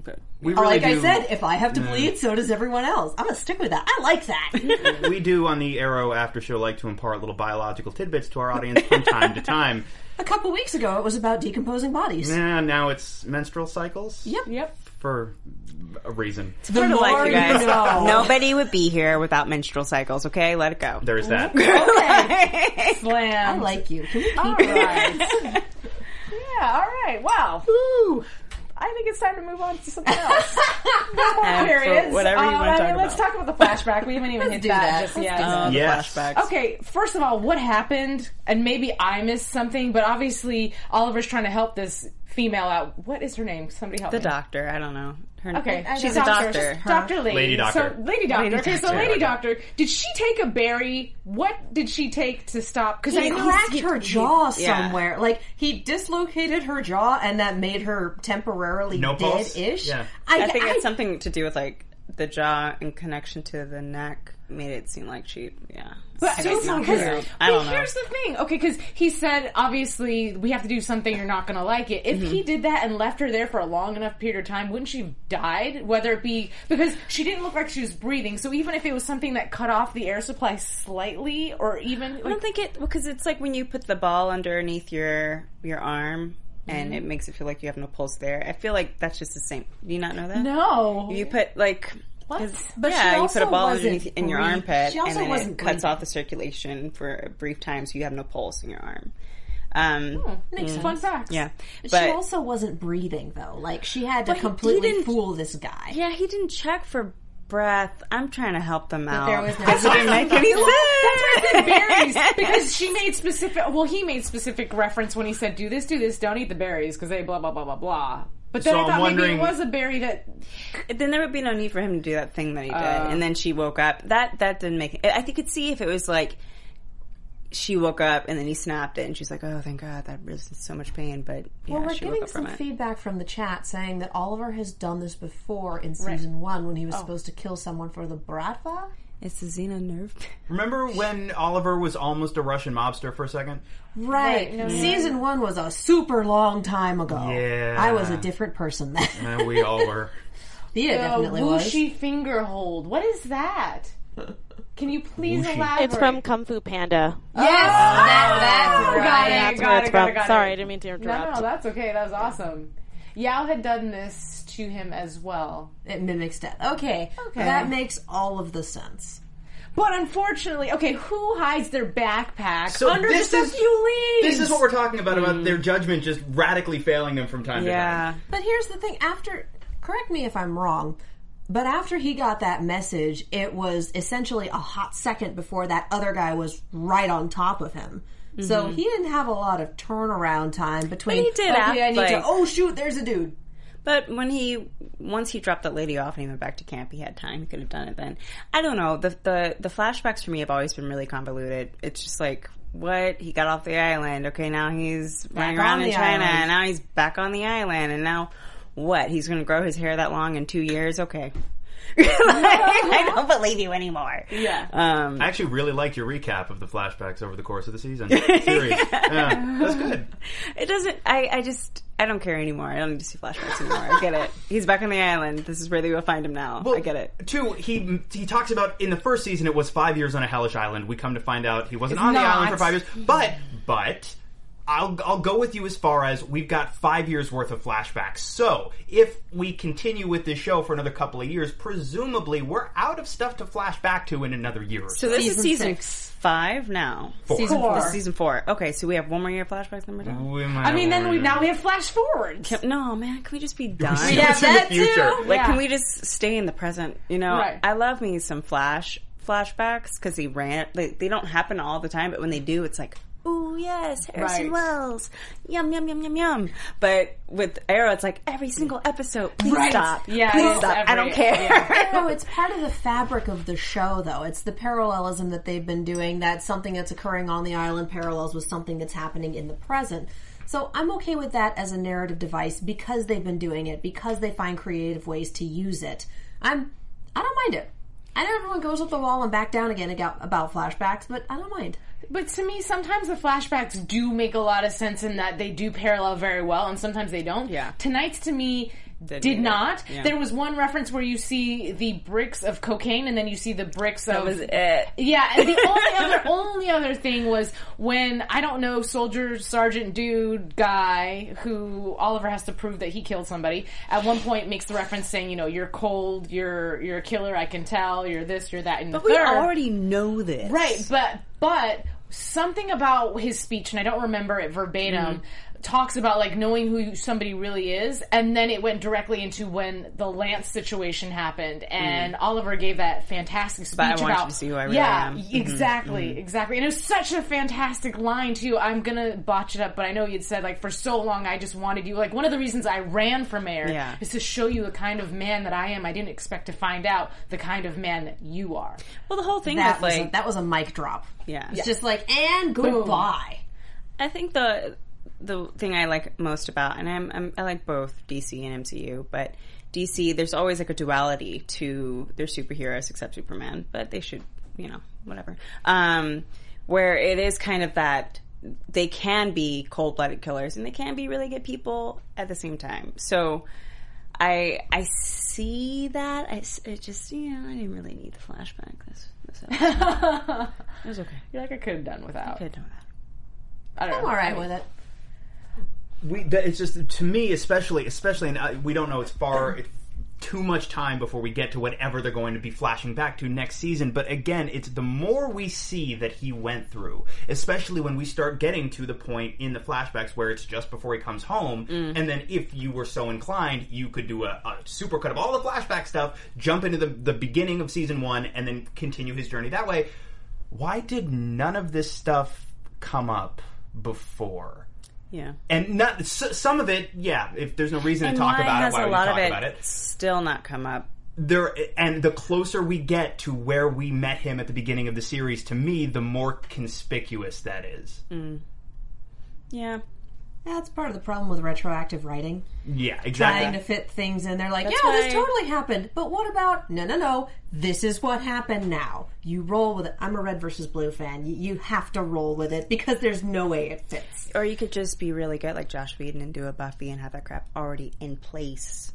But we really like do, I said, if I have to bleed, mm. so does everyone else. I'm going to stick with that. I like that. We do, on the Arrow After Show, like to impart little biological tidbits to our audience from time to time. A couple weeks ago, it was about decomposing bodies. Nah, now it's menstrual cycles. Yep. Yep. For a reason. It's part of life, you guys. You know. Nobody would be here without menstrual cycles, okay? Let it go. There's that. Okay. Slam. I like you. Can we keep all right. Yeah, all right. Wow. Ooh. I think it's time to move on to something else. Here whatever you um, want to talk I mean, about. Let's talk about the flashback. We haven't even hit that. that just yet. Uh, yes. The flashbacks. Okay, first of all, what happened? And maybe I missed something, but obviously Oliver's trying to help this female out. What is her name? Somebody help the me. The doctor. I don't know. Her okay. Name. She's a doctor. doctor. She's Dr. Lady. Lady Doctor. So, Lady Doctor. Lady okay, doctor. so Lady yeah. Doctor. Did she take a berry? What did she take to stop? Because I cracked her jaw he, somewhere. Yeah. Like, he dislocated her jaw and that made her temporarily no dead-ish. Yeah. I, I think I, it's something to do with, like, the jaw in connection to the neck. Made it seem like she, yeah. But so weird. I don't know. Here's the thing, okay? Because he said, obviously, we have to do something. You're not going to like it. If mm-hmm. he did that and left her there for a long enough period of time, wouldn't she have died? Whether it be because she didn't look like she was breathing. So even if it was something that cut off the air supply slightly, or even, like, I don't think it because it's like when you put the ball underneath your your arm. And mm-hmm. it makes it feel like you have no pulse there. I feel like that's just the same. Do you not know that? No. You put, like... What? But yeah, you put a ball underneath in your armpit, and then it cuts off the circulation for a brief time, so you have no pulse in your arm. Um, hmm, makes mm, fun facts. Yeah, but she also wasn't breathing though. Like she had to completely fool this guy. Yeah, he didn't check for breath. I'm trying to help them out. But there was no that's didn't make any sense. That's why I said berries because she made specific. Well, he made specific reference when he said, "Do this, do this. Don't eat the berries because they blah blah blah blah blah." But then so I thought maybe it was a berry that... Then there would be no need for him to do that thing that he did. Uh, and then she woke up. That that didn't make... I think it'd see if it was like... She woke up and then he snapped it and she's like, oh, thank God, that was so much pain. But yeah, well, we're she woke getting up from some it. feedback from the chat saying that Oliver has done this before in season right. one when he was oh. supposed to kill someone for the bratva. It's the Xena nerve. Remember when Oliver was almost a Russian mobster for a second? Right. right. No, Season no. one was a super long time ago. Yeah. I was a different person then. Yeah, we all were. Thea definitely was. Wuxi finger hold. What is that? Can you please Wuxi. elaborate? It's from Kung Fu Panda. Yes! Oh, that, that's right. That's where it's from. Sorry, I didn't mean to interrupt. No, no, that's okay. That was awesome. Yao had done this to him as well. It mimics death. Okay. Okay. That makes all of the sense. But unfortunately, okay, who hides their backpack so under just a few leaves? This is what we're talking about, mm. about their judgment just radically failing them from time yeah. to time. But here's the thing. After, correct me if I'm wrong, but after he got that message, it was essentially a hot second before that other guy was right on top of him. Mm-hmm. So he didn't have a lot of turnaround time between, but he did okay, act I need like, to, oh shoot, there's a dude. But when he, once he dropped that lady off and he went back to camp, he had time. He could have done it then. I don't know. The the, the flashbacks for me have always been really convoluted. It's just like, what? He got off the island. Okay, now he's back running around in China. Island. And now he's back on the island. And now what? He's going to grow his hair that long in two years? Okay. Like, I don't believe you anymore. Yeah. Um, I actually really liked your recap of the flashbacks over the course of the season. Serious. Yeah. Yeah, that's good. It doesn't, I, I just, I don't care anymore. I don't need to see flashbacks anymore. I get it. He's back on the island. This is where they will find him now. Well, I get it. Two, he he talks about in the first season it was five years on a hellish island. We come to find out he wasn't it's on not. the island for five years. But, but... I'll I'll go with you as far as we've got five years worth of flashbacks. So if we continue with this show for another couple of years, presumably we're out of stuff to flash back to in another year or so. So this is season six. five now. Four. Season four. This is season four. Okay, so we have one more year of flashbacks. Number two. We might I mean, then we now we have flash forwards. Can, no, man, can we just be done? We yeah, that too. Like, yeah. Can we just stay in the present? You know, right. I love me some flash flashbacks because they ran. Like, they don't happen all the time, but when they do, it's like, ooh, yes, Harrison right. Wells. Yum, yum, yum, yum, yum. But with Arrow, it's like, every single episode, please right. stop. Yeah, please stop. Every, I don't care. Yeah. Arrow, it's part of the fabric of the show, though. It's the parallelism that they've been doing, that something that's occurring on the island parallels with something that's happening in the present. So I'm okay with that as a narrative device because they've been doing it, because they find creative ways to use it. I'm, I don't mind it. I know everyone goes up the wall and back down again about flashbacks, but I don't mind. But to me, sometimes the flashbacks do make a lot of sense in that they do parallel very well, and sometimes they don't. Yeah. Tonight's, to me, Didn't did not. Yeah. There was one reference where you see the bricks of cocaine, and then you see the bricks that of... That was it. Yeah, and the only, other, only other thing was when, I don't know, soldier, sergeant, dude, guy, who Oliver has to prove that he killed somebody, at one point makes the reference saying, you know, you're cold, you're you're a killer, I can tell, you're this, you're that, and the third. But we already know this. Right, but... But something about his speech, and I don't remember it verbatim, mm-hmm. talks about, like, knowing who somebody really is, and then it went directly into when the Lance situation happened, and mm-hmm. Oliver gave that fantastic speech about... But I want about, you to see who I really yeah, am. Yeah, exactly, mm-hmm. exactly. And it was such a fantastic line, too. I'm gonna botch it up, but I know you'd said, like, for so long I just wanted you... Like, one of the reasons I ran for mayor yeah. is to show you the kind of man that I am. I didn't expect to find out the kind of man that you are. Well, the whole thing that was, like... A, that was a mic drop. Yeah. It's yeah. just like, and goodbye. I think the the thing I like most about, and I'm, I'm I like both D C and M C U, but D C, there's always like a duality to their superheroes, except Superman, but they should, you know, whatever. Um, where it is kind of that they can be cold-blooded killers and they can be really good people at the same time. So... I I see that. I it just, you know, I didn't really need the flashback. This, this episode. It was okay. You're like, I could have done without. I could have done without. I don't I'm know. I'm all right I mean, with it. We that, it's just, to me, especially, especially, and uh, we don't know, it's far, it's too much time before we get to whatever they're going to be flashing back to next season. But again, it's the more we see that he went through, especially when we start getting to the point in the flashbacks where it's just before he comes home, mm. and then if you were so inclined, you could do a, a supercut of all the flashback stuff, jump into the, the beginning of season one, and then continue his journey that way. Why did none of this stuff come up before? Yeah, and not so, some of it. Yeah, if there's no reason and to talk about it, why would you talk about it? Still not come up there. And the closer we get to where we met him at the beginning of the series, to me, the more conspicuous that is. Mm. Yeah, that's part of the problem with retroactive writing. Yeah, exactly. Trying to fit things in there, like, that's yeah, why... this totally happened. But what about no, no, no? This is what happened. Now you roll with it. I'm a red versus blue fan. You have to roll with it because there's no way it fits. Or you could just be really good, like Josh Whedon, and do a Buffy and have that crap already in place.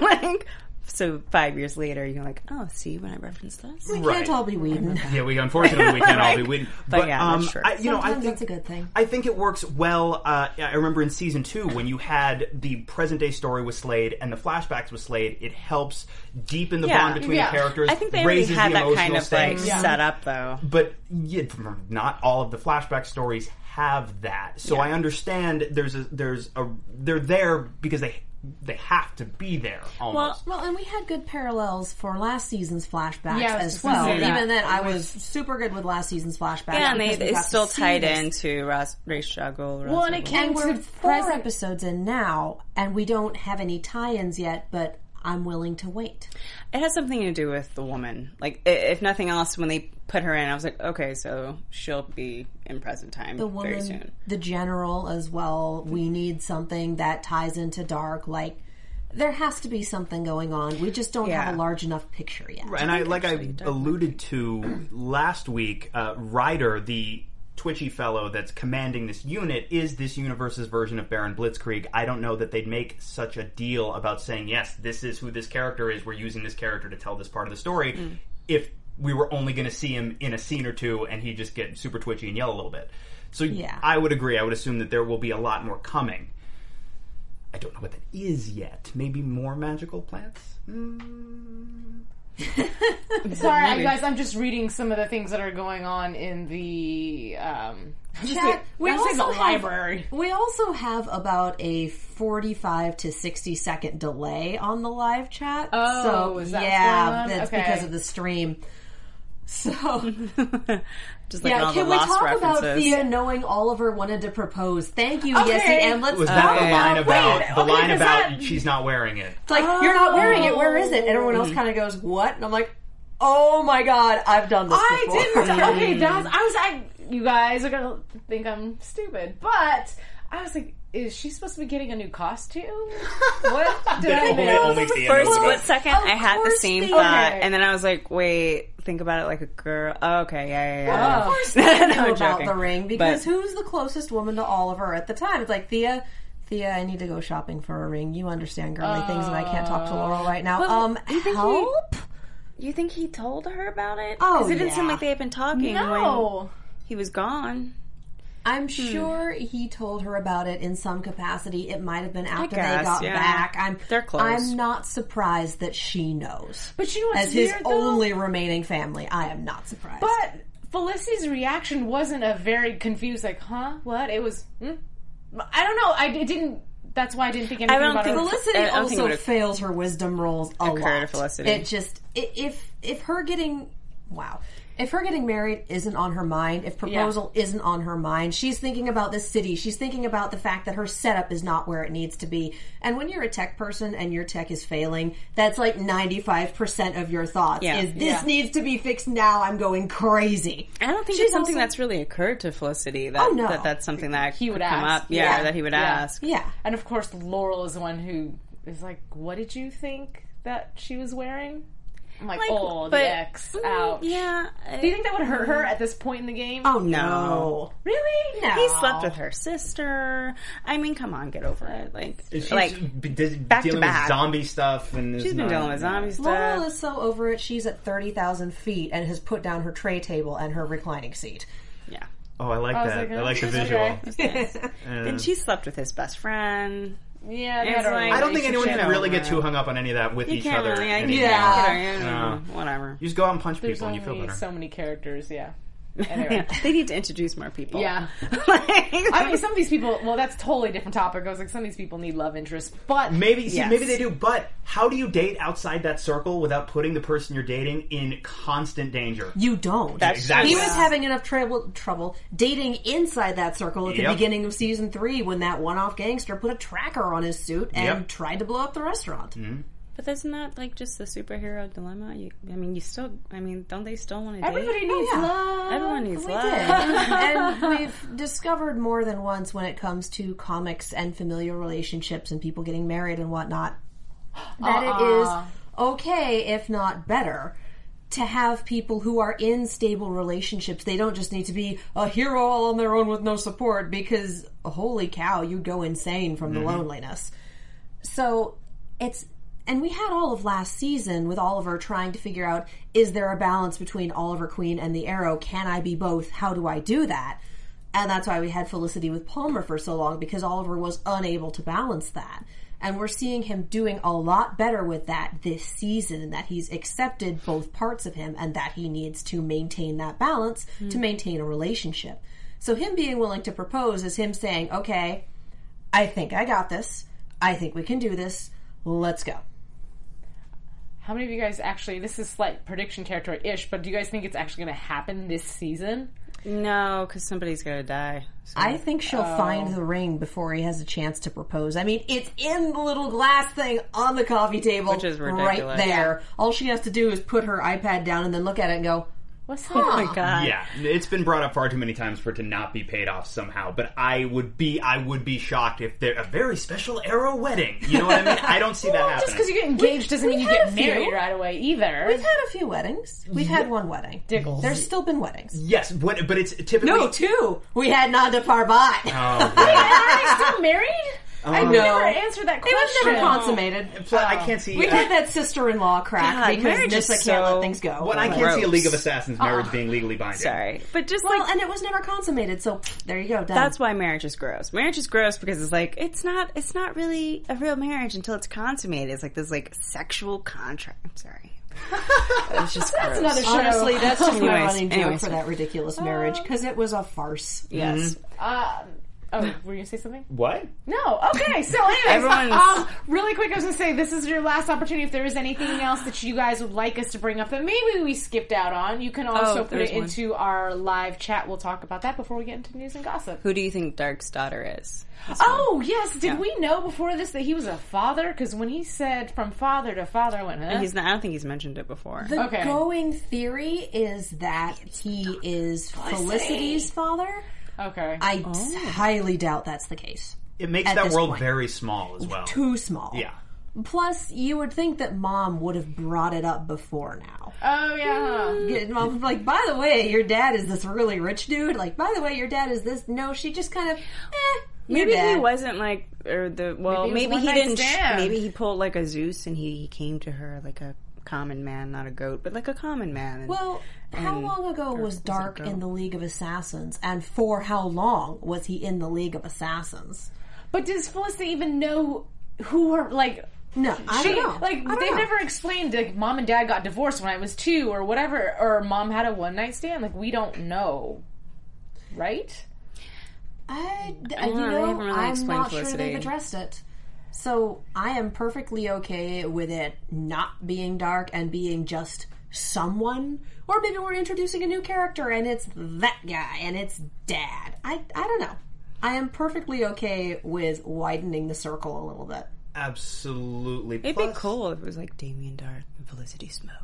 Like, so five years later, you're like, oh, see, when I referenced this, we right. can't all be Whedon. Yeah, we unfortunately we can't like, all be Whedon. But, but yeah, um, that's true. I, you know, I think that's a good thing. I think it works well. Uh, I remember in season two when you had the present day story with Slade and the flashbacks with Slade. It helps deepen the yeah, bond between yeah. the characers. I think they raises had the that emotional kind of stakes. Like, yeah. set up though. But yeah, not all of the flashback stories have that. So yeah. I understand there's a there's a they're there because they they have to be there almost. Well, well and we had good parallels for last season's flashbacks yeah, as well. Even that. then I was super good with last season's flashbacks. Yeah, and they, it's still tied into Race Struggle. Well, Race and it can we're four present. episodes in now and we don't have any tie-ins yet, but I'm willing to wait. It has something to do with the woman. Like, if nothing else, when they put her in, I was like, okay, so she'll be in present time the woman, very soon. The general as well. We need something that ties into Dark. Like, there has to be something going on. We just don't yeah. have a large enough picture yet. Right. And I, I like I alluded to last week, uh, Ryder, the... twitchy fellow that's commanding this unit is this universe's version of Baron Blitzkrieg. I don't know that they'd make such a deal about saying, yes, this is who this character is, we're using this character to tell this part of the story, mm. if we were only going to see him in a scene or two, and he'd just get super twitchy and yell a little bit. So yeah. I would agree. I would assume that there will be a lot more coming. I don't know what that is yet. Maybe more magical plants? Mm. Sorry, guys, I'm just reading some of the things that are going on in the... Um, Chat, we also the library. Have, we also have about a forty-five to sixty second delay on the live chat. Oh, so, is that yeah, that's okay. Because of the stream. So, just like yeah, all can the we talk references. About Thea knowing Oliver wanted to propose? Thank you, okay. Yes, and let's was that the line about wait, the okay, line about that... she's not wearing it? It's like oh. You're not wearing it. Where is it? And everyone else kind of goes, "What?" And I'm like, "Oh my god, I've done this I before." I didn't. Okay, that's I was. I you guys are gonna think I'm stupid, but I was like. Is she supposed to be getting a new costume? What did I miss? For a split second, of I had the same thought, okay. And then I was like, wait, think about it like a girl. Oh, okay, yeah, yeah, yeah. Well, of course they know about joking. The ring, because but, who's the closest woman to Oliver at the time? It's like, Thea, Thea, I need to go shopping for a ring. You understand girly uh, things, and I can't talk to Laurel right now. Um, help? He, you think he told her about it? Oh, because it yeah. didn't seem like they had been talking no. when he was gone. I'm sure hmm. he told her about it in some capacity. It might have been after guess, they got yeah. back. I'm, They're close. I'm not surprised that she knows. But you know what's as weird, his though? Only remaining family, I am not surprised. But Felicity's reaction wasn't a very confused, like, huh, what? It was, hmm? I don't know. I it didn't. That's why I didn't think anything I don't about think, her. Felicity I don't also think fails her wisdom rolls a lot. To Felicity. It just if if her getting wow. If her getting married isn't on her mind, if proposal yeah. isn't on her mind, she's thinking about the city. She's thinking about the fact that her setup is not where it needs to be. And when you're a tech person and your tech is failing, that's like ninety-five percent of your thoughts. Yeah. Is this yeah. needs to be fixed now. I'm going crazy. I don't think she's it's something also, that's really occurred to Felicity. That, oh, no. That that's something that he would come ask. Up. Yeah, yeah. That he would yeah. ask. Yeah. And of course, Laurel is the one who is like, what did you think that she was wearing? I'm like, like oh, but, the ex, ouch. Yeah. I, Do you think that would hurt her at this point in the game? Oh, no. Really? No. He slept with her sister. I mean, come on, get over it. Like, she's like been back dealing to back. With zombie stuff. And she's been not, dealing with zombie stuff. Laurel is so over it, she's at thirty thousand feet and has put down her tray table and her reclining seat. Yeah. Oh, I like I that. Like, oh, I like the visual. Nice. uh, and she slept with his best friend. Yeah, it's like, I don't think anyone can really get too hung up on any of that with you each can't other. Really, yeah, yeah. yeah. No. Whatever. You just go out and punch There's people, and you feel better. So many characters, yeah. Anyway. They need to introduce more people. Yeah, I mean, some of these people. Well, that's a totally different topic. I was like, some of these people need love interest, but maybe see, yes. maybe they do. But how do you date outside that circle without putting the person you're dating in constant danger? You don't. That's exactly. He yeah. was having enough trouble trouble dating inside that circle at yep. the beginning of season three when that one-off gangster put a tracker on his suit and yep. tried to blow up the restaurant. Mm-hmm. But isn't that like just the superhero dilemma? You, I mean, you still. I mean, don't they still want to? Everybody date? Needs oh, yeah. love. Everyone needs we love. And we've discovered more than once when it comes to comics and familial relationships and people getting married and whatnot that uh-uh. it is okay, if not better, to have people who are in stable relationships. They don't just need to be a hero all on their own with no support. Because holy cow, you go insane from mm-hmm. the loneliness. So it's. And we had all of last season with Oliver trying to figure out, is there a balance between Oliver Queen and the Arrow? Can I be both? How do I do that? And that's why we had Felicity with Palmer for so long, because Oliver was unable to balance that. And we're seeing him doing a lot better with that this season, and that he's accepted both parts of him and that he needs to maintain that balance mm. to maintain a relationship. So him being willing to propose is him saying, okay, I think I got this. I think we can do this. Let's go. How many of you guys actually, this is slight prediction territory-ish, but do you guys think it's actually going to happen this season? No, because somebody's going to die. So. I think she'll oh. find the ring before he has a chance to propose. I mean, it's in the little glass thing on the coffee table. Which is ridiculous. Right there. All she has to do is put her iPad down and then look at it and go, what's that? Oh my god. Yeah, it's been brought up far too many times for it to not be paid off somehow, but I would be I would be shocked if they're a very special Arrow wedding. You know what I mean? I don't see well, that happening. Just because you get engaged doesn't mean you get married right away either. We've had a few weddings. We've had one wedding. Diggle. There's still been weddings. Yes, but it's typically... No, two. We had Nanda Parbat. Oh, wait, are they still married? Um, I never answered that question. It was never consummated. So I can't see. We uh, had that sister-in-law crack God, because Nyssa so can't let things go. Well, I can't gross. see a League of Assassins marriage uh, being legally binding. Sorry, but just well, like, and it was never consummated. So there you go. Done. That's why marriage is gross. Marriage is gross because it's like it's not. It's not really a real marriage until it's consummated. It's like this like sexual contract. I'm sorry. It's just that's gross. Another show. Honestly, that's just my running joke for that ridiculous uh, marriage because it was a farce. Yes. Mm-hmm. Uh, Oh, were you going to say something? What? No. Okay. So, anyways, um, really quick, I was going to say this is your last opportunity. If there is anything else that you guys would like us to bring up that maybe we skipped out on, you can also oh, put it one. into our live chat. We'll talk about that before we get into news and gossip. Who do you think Dark's daughter is? This oh, one. yes. Did yeah. we know before this that he was a father? Because when he said from father to father, I went, huh? He's not, I don't think he's mentioned it before. The okay. going theory is that it's he is Felicity's father. Okay. I oh. highly doubt that's the case. It makes that world point. very small as well. Too small. Yeah. Plus, you would think that Mom would have brought it up before now. Oh, yeah. Mm. Mom like, by the way, your dad is this really rich dude. Like, by the way, your dad is this. No, she just kind of, eh. Maybe he wasn't like, or the, well, maybe, maybe he didn't, stand. maybe he pulled like a Zeus and he, he came to her like a common man, not a goat, but like a common man. And, well, how and, long ago was Dark was in the League of Assassins, and for how long was he in the League of Assassins? But does Felicity even know who her, like... No, I she, don't know. Like, don't they know. never explained, like, Mom and Dad got divorced when I was two, or whatever, or Mom had a one-night stand. Like, we don't know. Right? I, I you know, know really I'm not Felicity. sure they've addressed it. So, I am perfectly okay with it not being Dark and being just someone. Or maybe we're introducing a new character and it's that guy and it's Dad. I, I don't know. I am perfectly okay with widening the circle a little bit. Absolutely. It'd Plus, be cool if it was like Damien Dark and Felicity Smoak.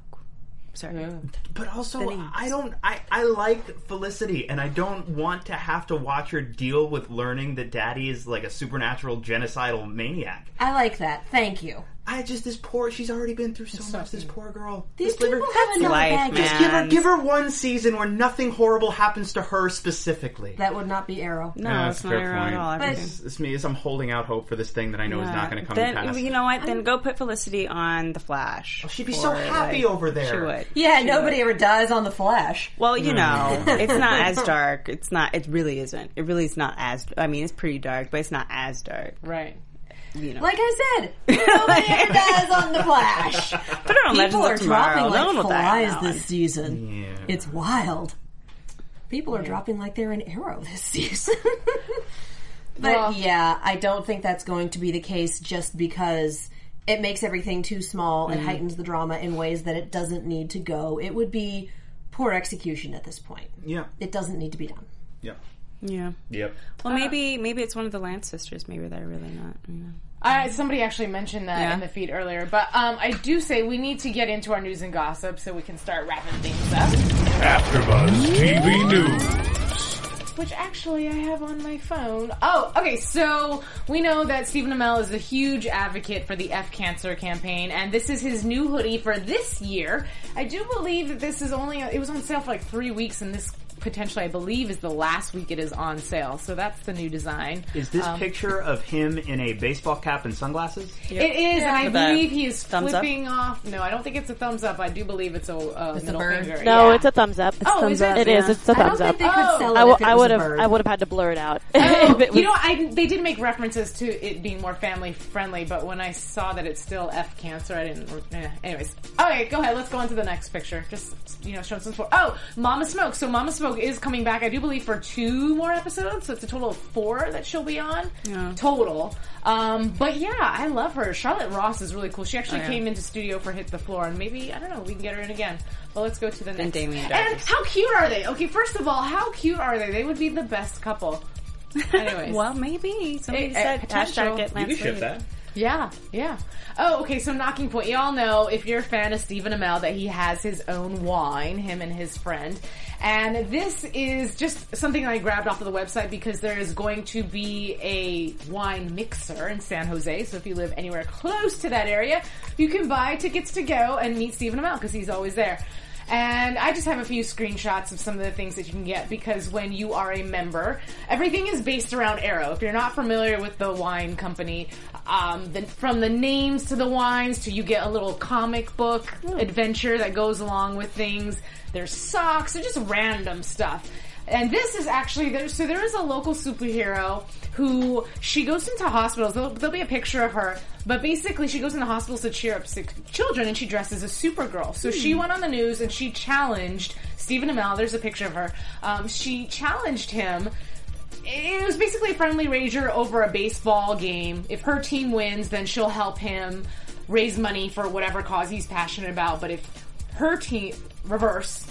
Sorry. Yeah. But also, I don't, I, I like Felicity, and I don't want to have to watch her deal with learning that Daddy is like a supernatural genocidal maniac. I like that. Thank you. I just, this poor, she's already been through so it's much, so this poor girl. These just people her, have enough life, baggage. Man. Just give her, give her one season where nothing horrible happens to her specifically. That would not be Arrow. No, no it's not Arrow point. at all. But it's, it's me, it's, I'm holding out hope for this thing that I know yeah. is not going to come then, to pass. You know what, then I'm, go put Felicity on The Flash. Oh, she'd be so happy like, over there. She would. Yeah, she nobody would. ever dies on The Flash. Well, you know, it's not as dark. It's not, it really isn't. It really is not as, I mean, it's pretty dark, but it's not as dark. Right. You know. Like I said, nobody ever dies on The Flash. But on People are dropping like no flies this season. Yeah. It's wild. People yeah. are dropping like they're an Arrow this season. But well, yeah, I don't think that's going to be the case just because it makes everything too small. Mm-hmm. It heightens the drama in ways that it doesn't need to go. It would be poor execution at this point. Yeah. It doesn't need to be done. Yeah. Yeah. Yep. Well, maybe maybe it's one of the Lance sisters. Maybe they're really not. You know. I, somebody actually mentioned that yeah. in the feed earlier. But um, I do say we need to get into our news and gossip so we can start wrapping things up. AfterBuzz T V News. Which actually I have on my phone. Oh, okay. So we know that Stephen Amell is a huge advocate for the F Cancer campaign. And this is his new hoodie for this year. I do believe that this is only... It was on sale for like three weeks and this... potentially, I believe, is the last week it is on sale. So that's the new design. Is this um, picture of him in a baseball cap and sunglasses? Yep. It is, yeah, and I believe he is flipping up? off. No, I don't think it's a thumbs up. I do believe it's a uh, it's middle a finger. No, yeah. it's a thumbs up. It's oh, thumbs is it? Up. It yeah. is. It's a thumbs up. I don't think they could sell oh. it if I would have. I would have had to blur it out. Oh, it you know, I, they did make references to it being more family friendly, but when I saw that it's still F Cancer, I didn't. Eh. Anyways, okay, go ahead. Let's go on to the next picture. Just you know, show some support. Oh, Mama Smoke. So Mama Smoke is coming back, I do believe, for two more episodes, so it's a total of four that she'll be on yeah. total. Um, but yeah, I love her. Charlotte Ross is really cool. She actually oh, yeah. came into studio for Hit the Floor, and maybe, I don't know, we can get her in again. Well, let's go to the next. And Damien Dark. And how cute are they? Okay, first of all, how cute are they? They would be the best couple. Anyways. Well, maybe. Somebody it, said hashtag get Lance. You can ship that. Yeah, yeah. Oh, okay, so knocking point. Y'all know, if you're a fan of Stephen Amell, that he has his own wine, him and his friend. And this is just something I grabbed off of the website because there is going to be a wine mixer in San Jose. So if you live anywhere close to that area, you can buy tickets to go and meet Stephen Amell because he's always there. And I just have a few screenshots of some of the things that you can get, because when you are a member, everything is based around Arrow. If you're not familiar with the wine company, um, the, from the names to the wines, to you get a little comic book mm. adventure that goes along with things. There's socks, there's just random stuff. And this is actually, there, so there is a local superhero who, she goes into hospitals, there'll, there'll be a picture of her, but basically she goes into hospitals to cheer up sick children, and she dresses as Supergirl. So mm. she went on the news and she challenged Stephen Amell, there's a picture of her, um, she challenged him. It was basically a friendly wager over a baseball game. If her team wins, then she'll help him raise money for whatever cause he's passionate about, but if her team, reverse.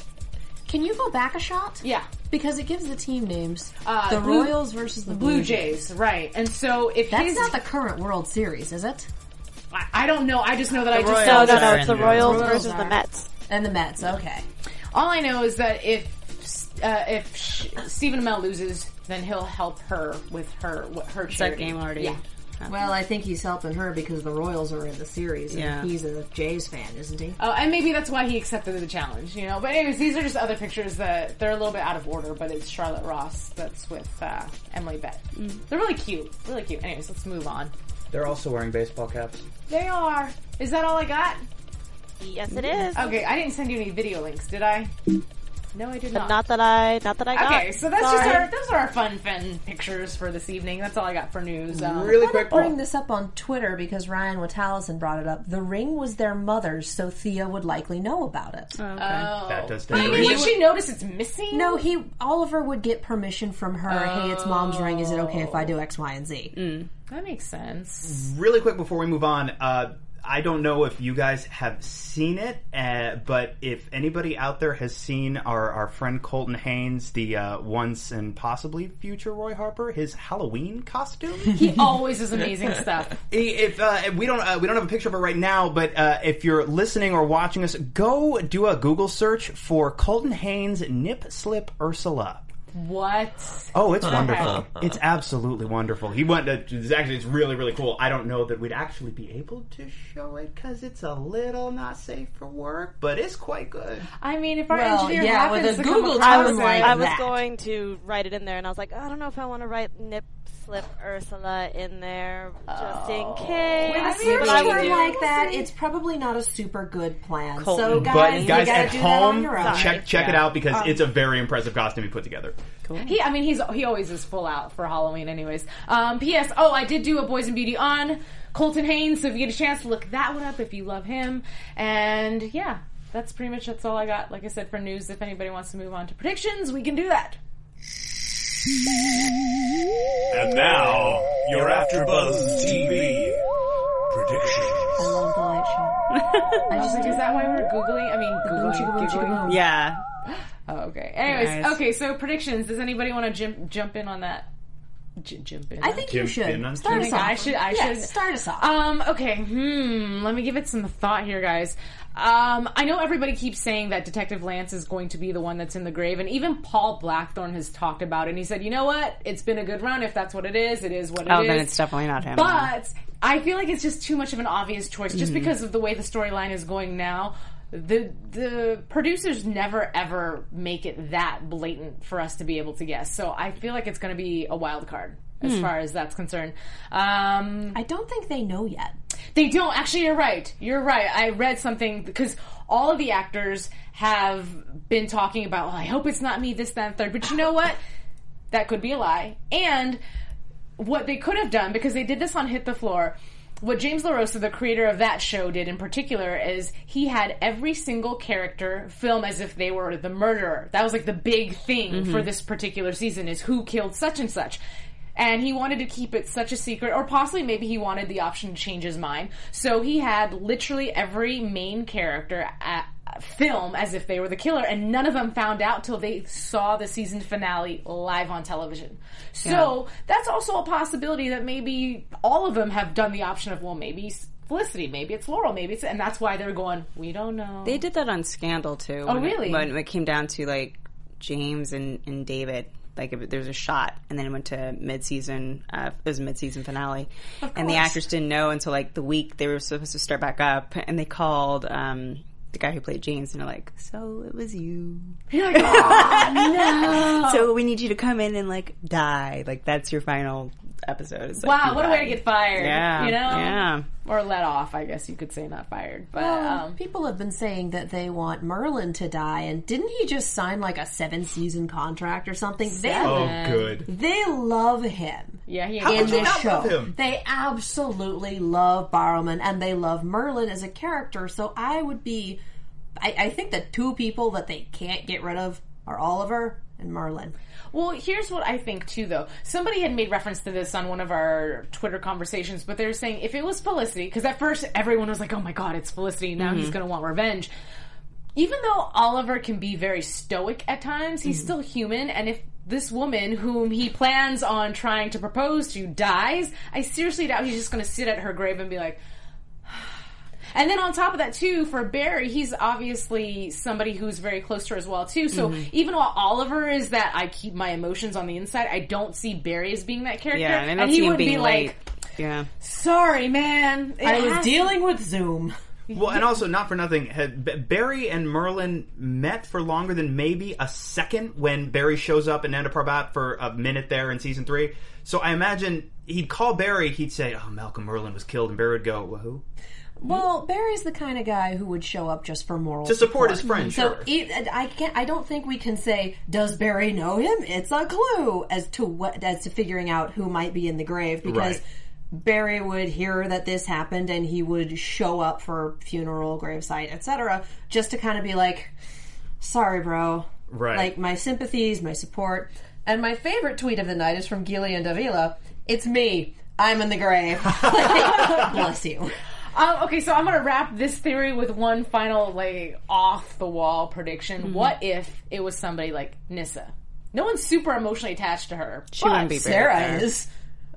Can you go back a shot? Yeah. Because it gives the team names. Uh, the Blue, Royals versus the Blue, Blue Jays. Jays. Right. And so if That's his, not the current World Series, is it? I, I don't know. I just know that the I just... Royals no, no, no. It's the Royals, Royals versus are. the Mets. And the Mets. Okay. All I know is that if uh, if she, Stephen Amell loses, then he'll help her with her, her charity. It's that game already. Yeah. Well, I think he's helping her because the Royals are in the series, and yeah. he's a Jays fan, isn't he? Oh, and maybe that's why he accepted the challenge, you know? But anyways, these are just other pictures that, they're a little bit out of order, but it's Charlotte Ross that's with uh, Emily Bett. Mm. They're really cute. Really cute. Anyways, let's move on. They're also wearing baseball caps. They are. Is that all I got? Yes, it is. Okay, I didn't send you any video links, did I? No, I did not. Not that I, not that I got. Okay, so that's Sorry. just our, those are our fun, fun pictures for this evening. That's all I got for news. Um, really quick, I bring this up on Twitter because Ryan Watallison brought it up. The ring was their mother's, so Thea would likely know about it. Okay. Oh. That does I mean, would she notice it's missing? No, he, Oliver would get permission from her. Oh. Hey, it's mom's ring. Is it okay if I do X, Y, and Z? Mm. That makes sense. Really quick before we move on, uh, I don't know if you guys have seen it, uh, but if anybody out there has seen our, our friend Colton Haynes, the uh, once and possibly future Roy Harper, his Halloween costume, he always does amazing stuff. If uh, we don't uh, we don't have a picture of it right now, but uh, if you're listening or watching us, go do a Google search for Colton Haynes Nip Slip Ursula. What? Oh, it's wonderful. It's absolutely wonderful. He went to, it's actually, it's really, really cool. I don't know that we'd actually be able to show it because it's a little not safe for work, but it's quite good. I mean, if our well, engineer yeah, happens to Google come across, I was, like I was that. going to write it in there, and I was like, oh, I don't know if I want to write Nip Slip Ursula in there just oh. in case. When a superhero like that, it's probably not a super good plan. Colton. So guys, but guys you at do home, that on your own. check check yeah. it out because um, it's a very impressive costume he put together. Cool. He, I mean, he's he always is full out for Halloween, anyways. Um, P S. Oh, I did do a Boys and Beauty on Colton Haynes, so if you get a chance, look that one up if you love him. And yeah, that's pretty much that's all I got. Like I said, for news, if anybody wants to move on to predictions, we can do that. And now, your AfterBuzz T V predictions. I love the light show. I just like, is that why we're Googling? I mean, Googling. Googling. Yeah. Oh, okay. Anyways, nice. Okay, so predictions. Does anybody want to jump, jump in on that? J- jump in. I think you should. Start us off. I should. I yeah, should. Start us off. Um, okay. Hmm. Let me give it some thought here, guys. Um, I know everybody keeps saying that Detective Lance is going to be the one that's in the grave, and even Paul Blackthorne has talked about it, and he said, you know what? It's been a good run. If that's what it is, it is what it oh, is. Oh, then it's definitely not him. But I feel like it's just too much of an obvious choice, just mm-hmm. because of the way the storyline is going now. The the producers never, ever make it that blatant for us to be able to guess. So I feel like it's going to be a wild card as mm. far as that's concerned. Um, I don't think they know yet. They don't. Actually, you're right. You're right. I read something because all of the actors have been talking about, well, I hope it's not me, this, that, and third. But you know what? That could be a lie. And what they could have done, because they did this on Hit the Floor, what James LaRosa, the creator of that show, did in particular is he had every single character film as if they were the murderer. That was like the big thing mm-hmm. for this particular season is who killed such and such. And he wanted to keep it such a secret, or possibly maybe he wanted the option to change his mind. So he had literally every main character at film as if they were the killer, and none of them found out till they saw the season finale live on television. So yeah. that's also a possibility that maybe all of them have done the option of, well, maybe Felicity, maybe it's Laurel, maybe it's, and that's why they're going, we don't know. They did that on Scandal too. Oh, when really? It, when it came down to like James and, and David. Like, it, there was a shot, and then it went to mid-season, uh, it was a mid-season finale. Of course. And the actors didn't know until, like, the week they were supposed to start back up, and they called, um, the guy who played James, and they're like, so it was you. You're like, oh, no. So we need you to come in and, like, die. Like, that's your final episode. It's wow, like, what died. A way to get fired. Yeah. You know? Yeah. Or let off, I guess you could say, not fired. But well, um, people have been saying that they want Merlin to die, and didn't he just sign, like, a seven-season contract or something? Seven. Oh, good. They love him. Yeah, he How in this not show. Love him? They absolutely love Barrowman, and they love Merlin as a character, so I would be... I, I think the two people that they can't get rid of are Oliver and Merlin. Well, here's what I think, too, though. Somebody had made reference to this on one of our Twitter conversations, but they were saying if it was Felicity, because at first everyone was like, oh my god, it's Felicity, now mm-hmm. he's going to want revenge. Even though Oliver can be very stoic at times, he's mm-hmm. still human, and if this woman whom he plans on trying to propose to dies, I seriously doubt he's just going to sit at her grave and be like... And then on top of that, too, for Barry, he's obviously somebody who's very close to her as well, too. So mm-hmm. even while Oliver is that I keep my emotions on the inside, I don't see Barry as being that character. Yeah, and, and he would be late. Like, yeah. sorry, man. I was dealing to- with Zoom. Well, and also, not for nothing, Barry and Merlin met for longer than maybe a second when Barry shows up in Nanda Parbat for a minute there in season three. So I imagine he'd call Barry, he'd say, oh, Malcolm Merlin was killed, and Barry would go, well, who? Well, Barry's the kind of guy who would show up just for moral to support, support. his friend. So sure. it, I can't. I don't think we can say, "Does Barry know him?" It's a clue as to what, as to figuring out who might be in the grave, because right. Barry would hear that this happened and he would show up for funeral, gravesite, et cetera, just to kind of be like, "Sorry, bro." Right. Like my sympathies, my support, and my favorite tweet of the night is from Gillian Davila. It's me. I'm in the grave. Bless you. Um, okay, so I'm going to wrap this theory with one final, like, off-the-wall prediction. Mm-hmm. What if it was somebody like Nyssa? No one's super emotionally attached to her. She but wouldn't be Sarah buried there. Is.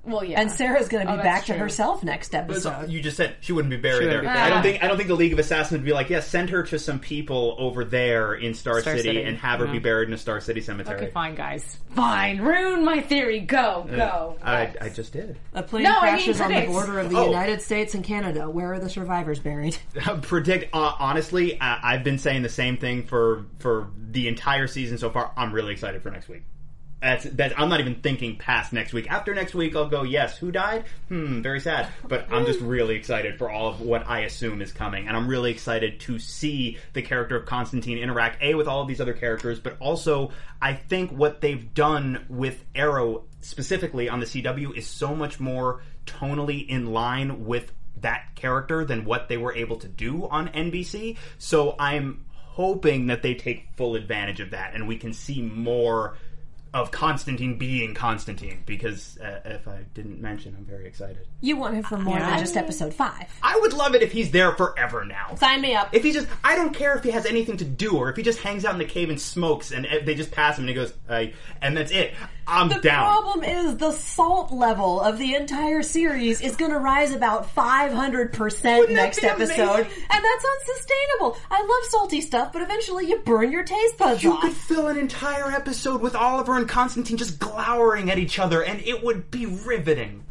Well, yeah. And Sarah's going to be oh, back true. To herself next episode. But, uh, you just said she wouldn't be buried wouldn't there. Be buried. I don't think I don't think the League of Assassins would be like, yeah, send her to some people over there in Star, Star City, City and have yeah. her be buried in a Star City cemetery. Okay, fine, guys. Fine. Ruin my theory. Go, uh, go. I, I just did. A plane no, crashes I mean, on the border of the oh. United States and Canada. Where are the survivors buried? Predict. Uh, honestly, uh, I've been saying the same thing for, for the entire season so far. I'm really excited for next week. That's, that's, I'm not even thinking past next week. After next week, I'll go, yes, who died? Hmm, very sad. But I'm just really excited for all of what I assume is coming. And I'm really excited to see the character of Constantine interact, A, with all of these other characters, but also I think what they've done with Arrow, specifically on the C W, is so much more tonally in line with that character than what they were able to do on N B C. So I'm hoping that they take full advantage of that and we can see more of Constantine being Constantine, because uh, if I didn't mention, I'm very excited. You want him for more yeah. than just episode five. I would love it if he's there forever now. Sign me up. If he just, I don't care if he has anything to do, or if he just hangs out in the cave and smokes, and they just pass him and he goes, I, and that's it. I'm the down. The problem is the salt level of the entire series is going to rise about five hundred percent Wouldn't next episode, amazing? And that's unsustainable. I love salty stuff, but eventually you burn your taste buds you off. You could fill an entire episode with Oliver and Constantine just glowering at each other, and it would be riveting.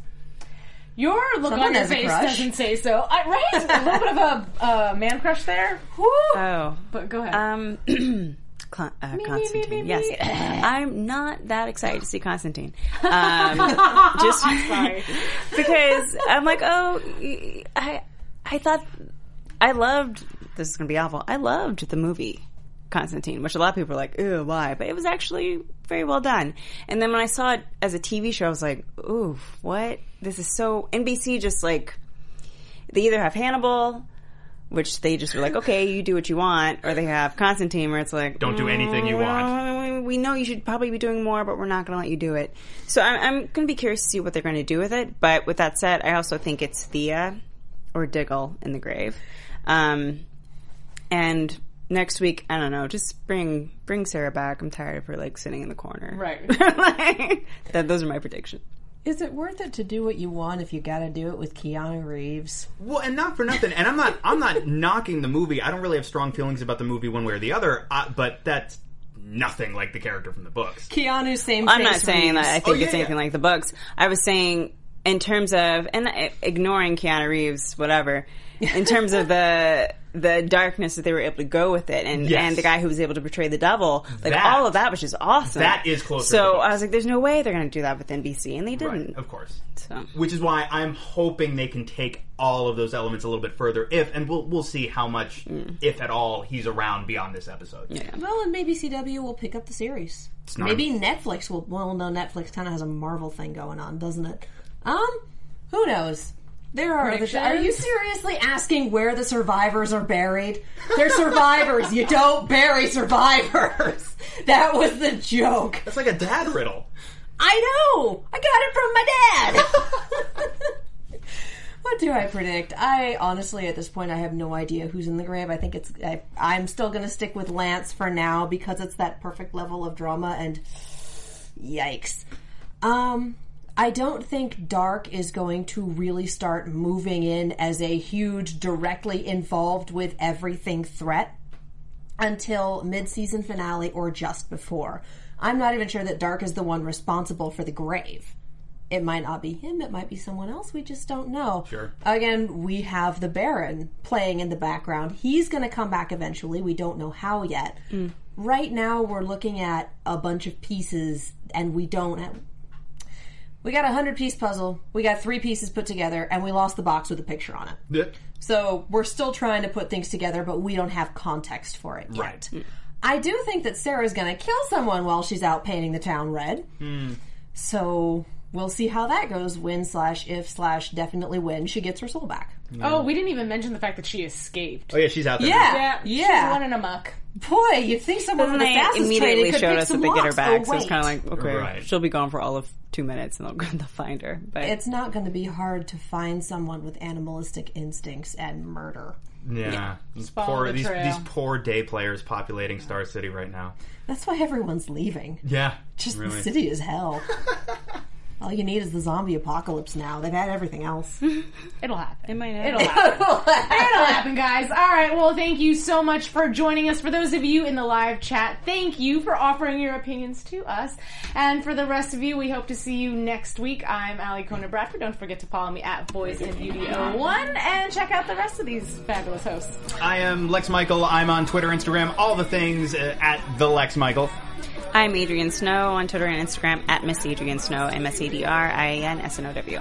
Your look Someone on your face doesn't say so. I, right? A little bit of a uh, man crush there. Woo. Oh. But go ahead. Um, Con- uh, me, Constantine. Me, me, me, yes. Me. I'm not that excited to see Constantine. Um, just I'm sorry. Because I'm like, oh, I, I thought, I loved, this is going to be awful, I loved the movie Constantine, which a lot of people are like, ew, why? But it was actually very well done. And then when I saw it as a T V show, I was like, ooh, what? This is so... N B C just, like, they either have Hannibal, which they just were like, okay, you do what you want, or they have Constantine, where it's like... Don't do anything you want. We know you should probably be doing more, but we're not going to let you do it. So I'm, I'm going to be curious to see what they're going to do with it. But with that said, I also think it's Thea or Diggle in the grave. Um, and... Next week, I don't know, just bring bring Sarah back. I'm tired of her, like, sitting in the corner. Right. Like, that, those are my predictions. Is it worth it to do what you want if you gotta do it with Keanu Reeves? Well, and not for nothing. And I'm not I'm not knocking the movie. I don't really have strong feelings about the movie one way or the other, uh, but that's nothing like the character from the books. Keanu's same face. I'm not saying Reeves. That I think oh, yeah, it's anything yeah. like the books. I was saying in terms of, and ignoring Keanu Reeves, whatever, in terms of the the darkness that they were able to go with it, and, yes. and the guy who was able to portray the devil, like that, all of that was just awesome. That is closer. So I was like, there's no way they're going to do that with N B C, and they didn't. Right, of course. So. Which is why I'm hoping they can take all of those elements a little bit further, if, and we'll we'll see how much, mm. if at all, he's around beyond this episode. Yeah. Well, and maybe C W will pick up the series. It's not maybe a... Netflix will, well, no, Netflix kind of has a Marvel thing going on, doesn't it? Um, who knows? There are other sh- Are you seriously asking where the survivors are buried? They're survivors. You don't bury survivors. That was the joke. That's like a dad riddle. I know. I got it from my dad. What do I predict? I honestly, at this point, I have no idea who's in the grave. I think it's... I, I'm still going to stick with Lance for now because it's that perfect level of drama and... Yikes. Um... I don't think Dark is going to really start moving in as a huge, directly involved with everything threat until mid-season finale or just before. I'm not even sure that Dark is the one responsible for the grave. It might not be him. It might be someone else. We just don't know. Sure. Again, we have the Baron playing in the background. He's going to come back eventually. We don't know how yet. Mm. Right now, we're looking at a bunch of pieces, and we don't... have, we got a hundred-piece puzzle, we got three pieces put together, and we lost the box with a picture on it. Yeah. So we're still trying to put things together, but we don't have context for it right. yet. Mm. I do think that Sarah's going to kill someone while she's out painting the town red. Mm. So we'll see how that goes when slash if slash definitely when she gets her soul back. Mm. Oh, we didn't even mention the fact that she escaped. Oh, yeah, she's out there. Yeah, yeah. yeah. She's running amok. Boy, you'd think someone with an assassin's immediately showed us that they get her back, so it's kind of like, okay, right. she'll be gone for all of two minutes and they'll, they'll find her. But it's not going to be hard to find someone with animalistic instincts and murder. Yeah. yeah. These, poor, these, these poor day players populating yeah. Star City right now. That's why everyone's leaving. Yeah. Just really. The city is hell. All you need is the zombie apocalypse now. They've had everything else. It'll happen. It might happen. It'll happen. It'll happen, guys. All right. Well, thank you so much for joining us. For those of you in the live chat, thank you for offering your opinions to us. And for the rest of you, we hope to see you next week. I'm Alikona Bradford. Don't forget to follow me at Boys and Beauty oh one and check out the rest of these fabulous hosts. I am Lex Michael. I'm on Twitter, Instagram, all the things uh, at the Lex Michael. I'm Adrienne Snow on Twitter and Instagram at Miss Adrienne Snow, M S A D R I A N S N O W.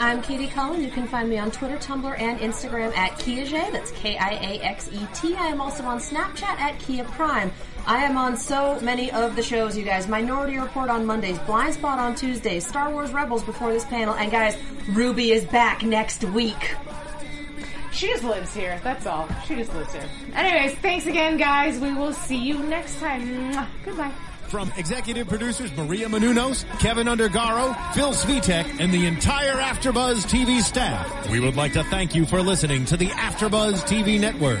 I'm Katie Cullen. You can find me on Twitter, Tumblr, and Instagram at Kiaxet. That's K I A X E T. I am also on Snapchat at Kia Prime. I am on so many of the shows, you guys. Minority Report on Mondays, Blind Spot on Tuesdays, Star Wars Rebels before this panel, and guys, Ruby is back next week. She just lives here. That's all. She just lives here. Anyways, thanks again, guys. We will see you next time. Mwah. Goodbye. From executive producers Maria Menounos, Kevin Undergaro, Phil Svitek, and the entire AfterBuzz T V staff, we would like to thank you for listening to the AfterBuzz T V network.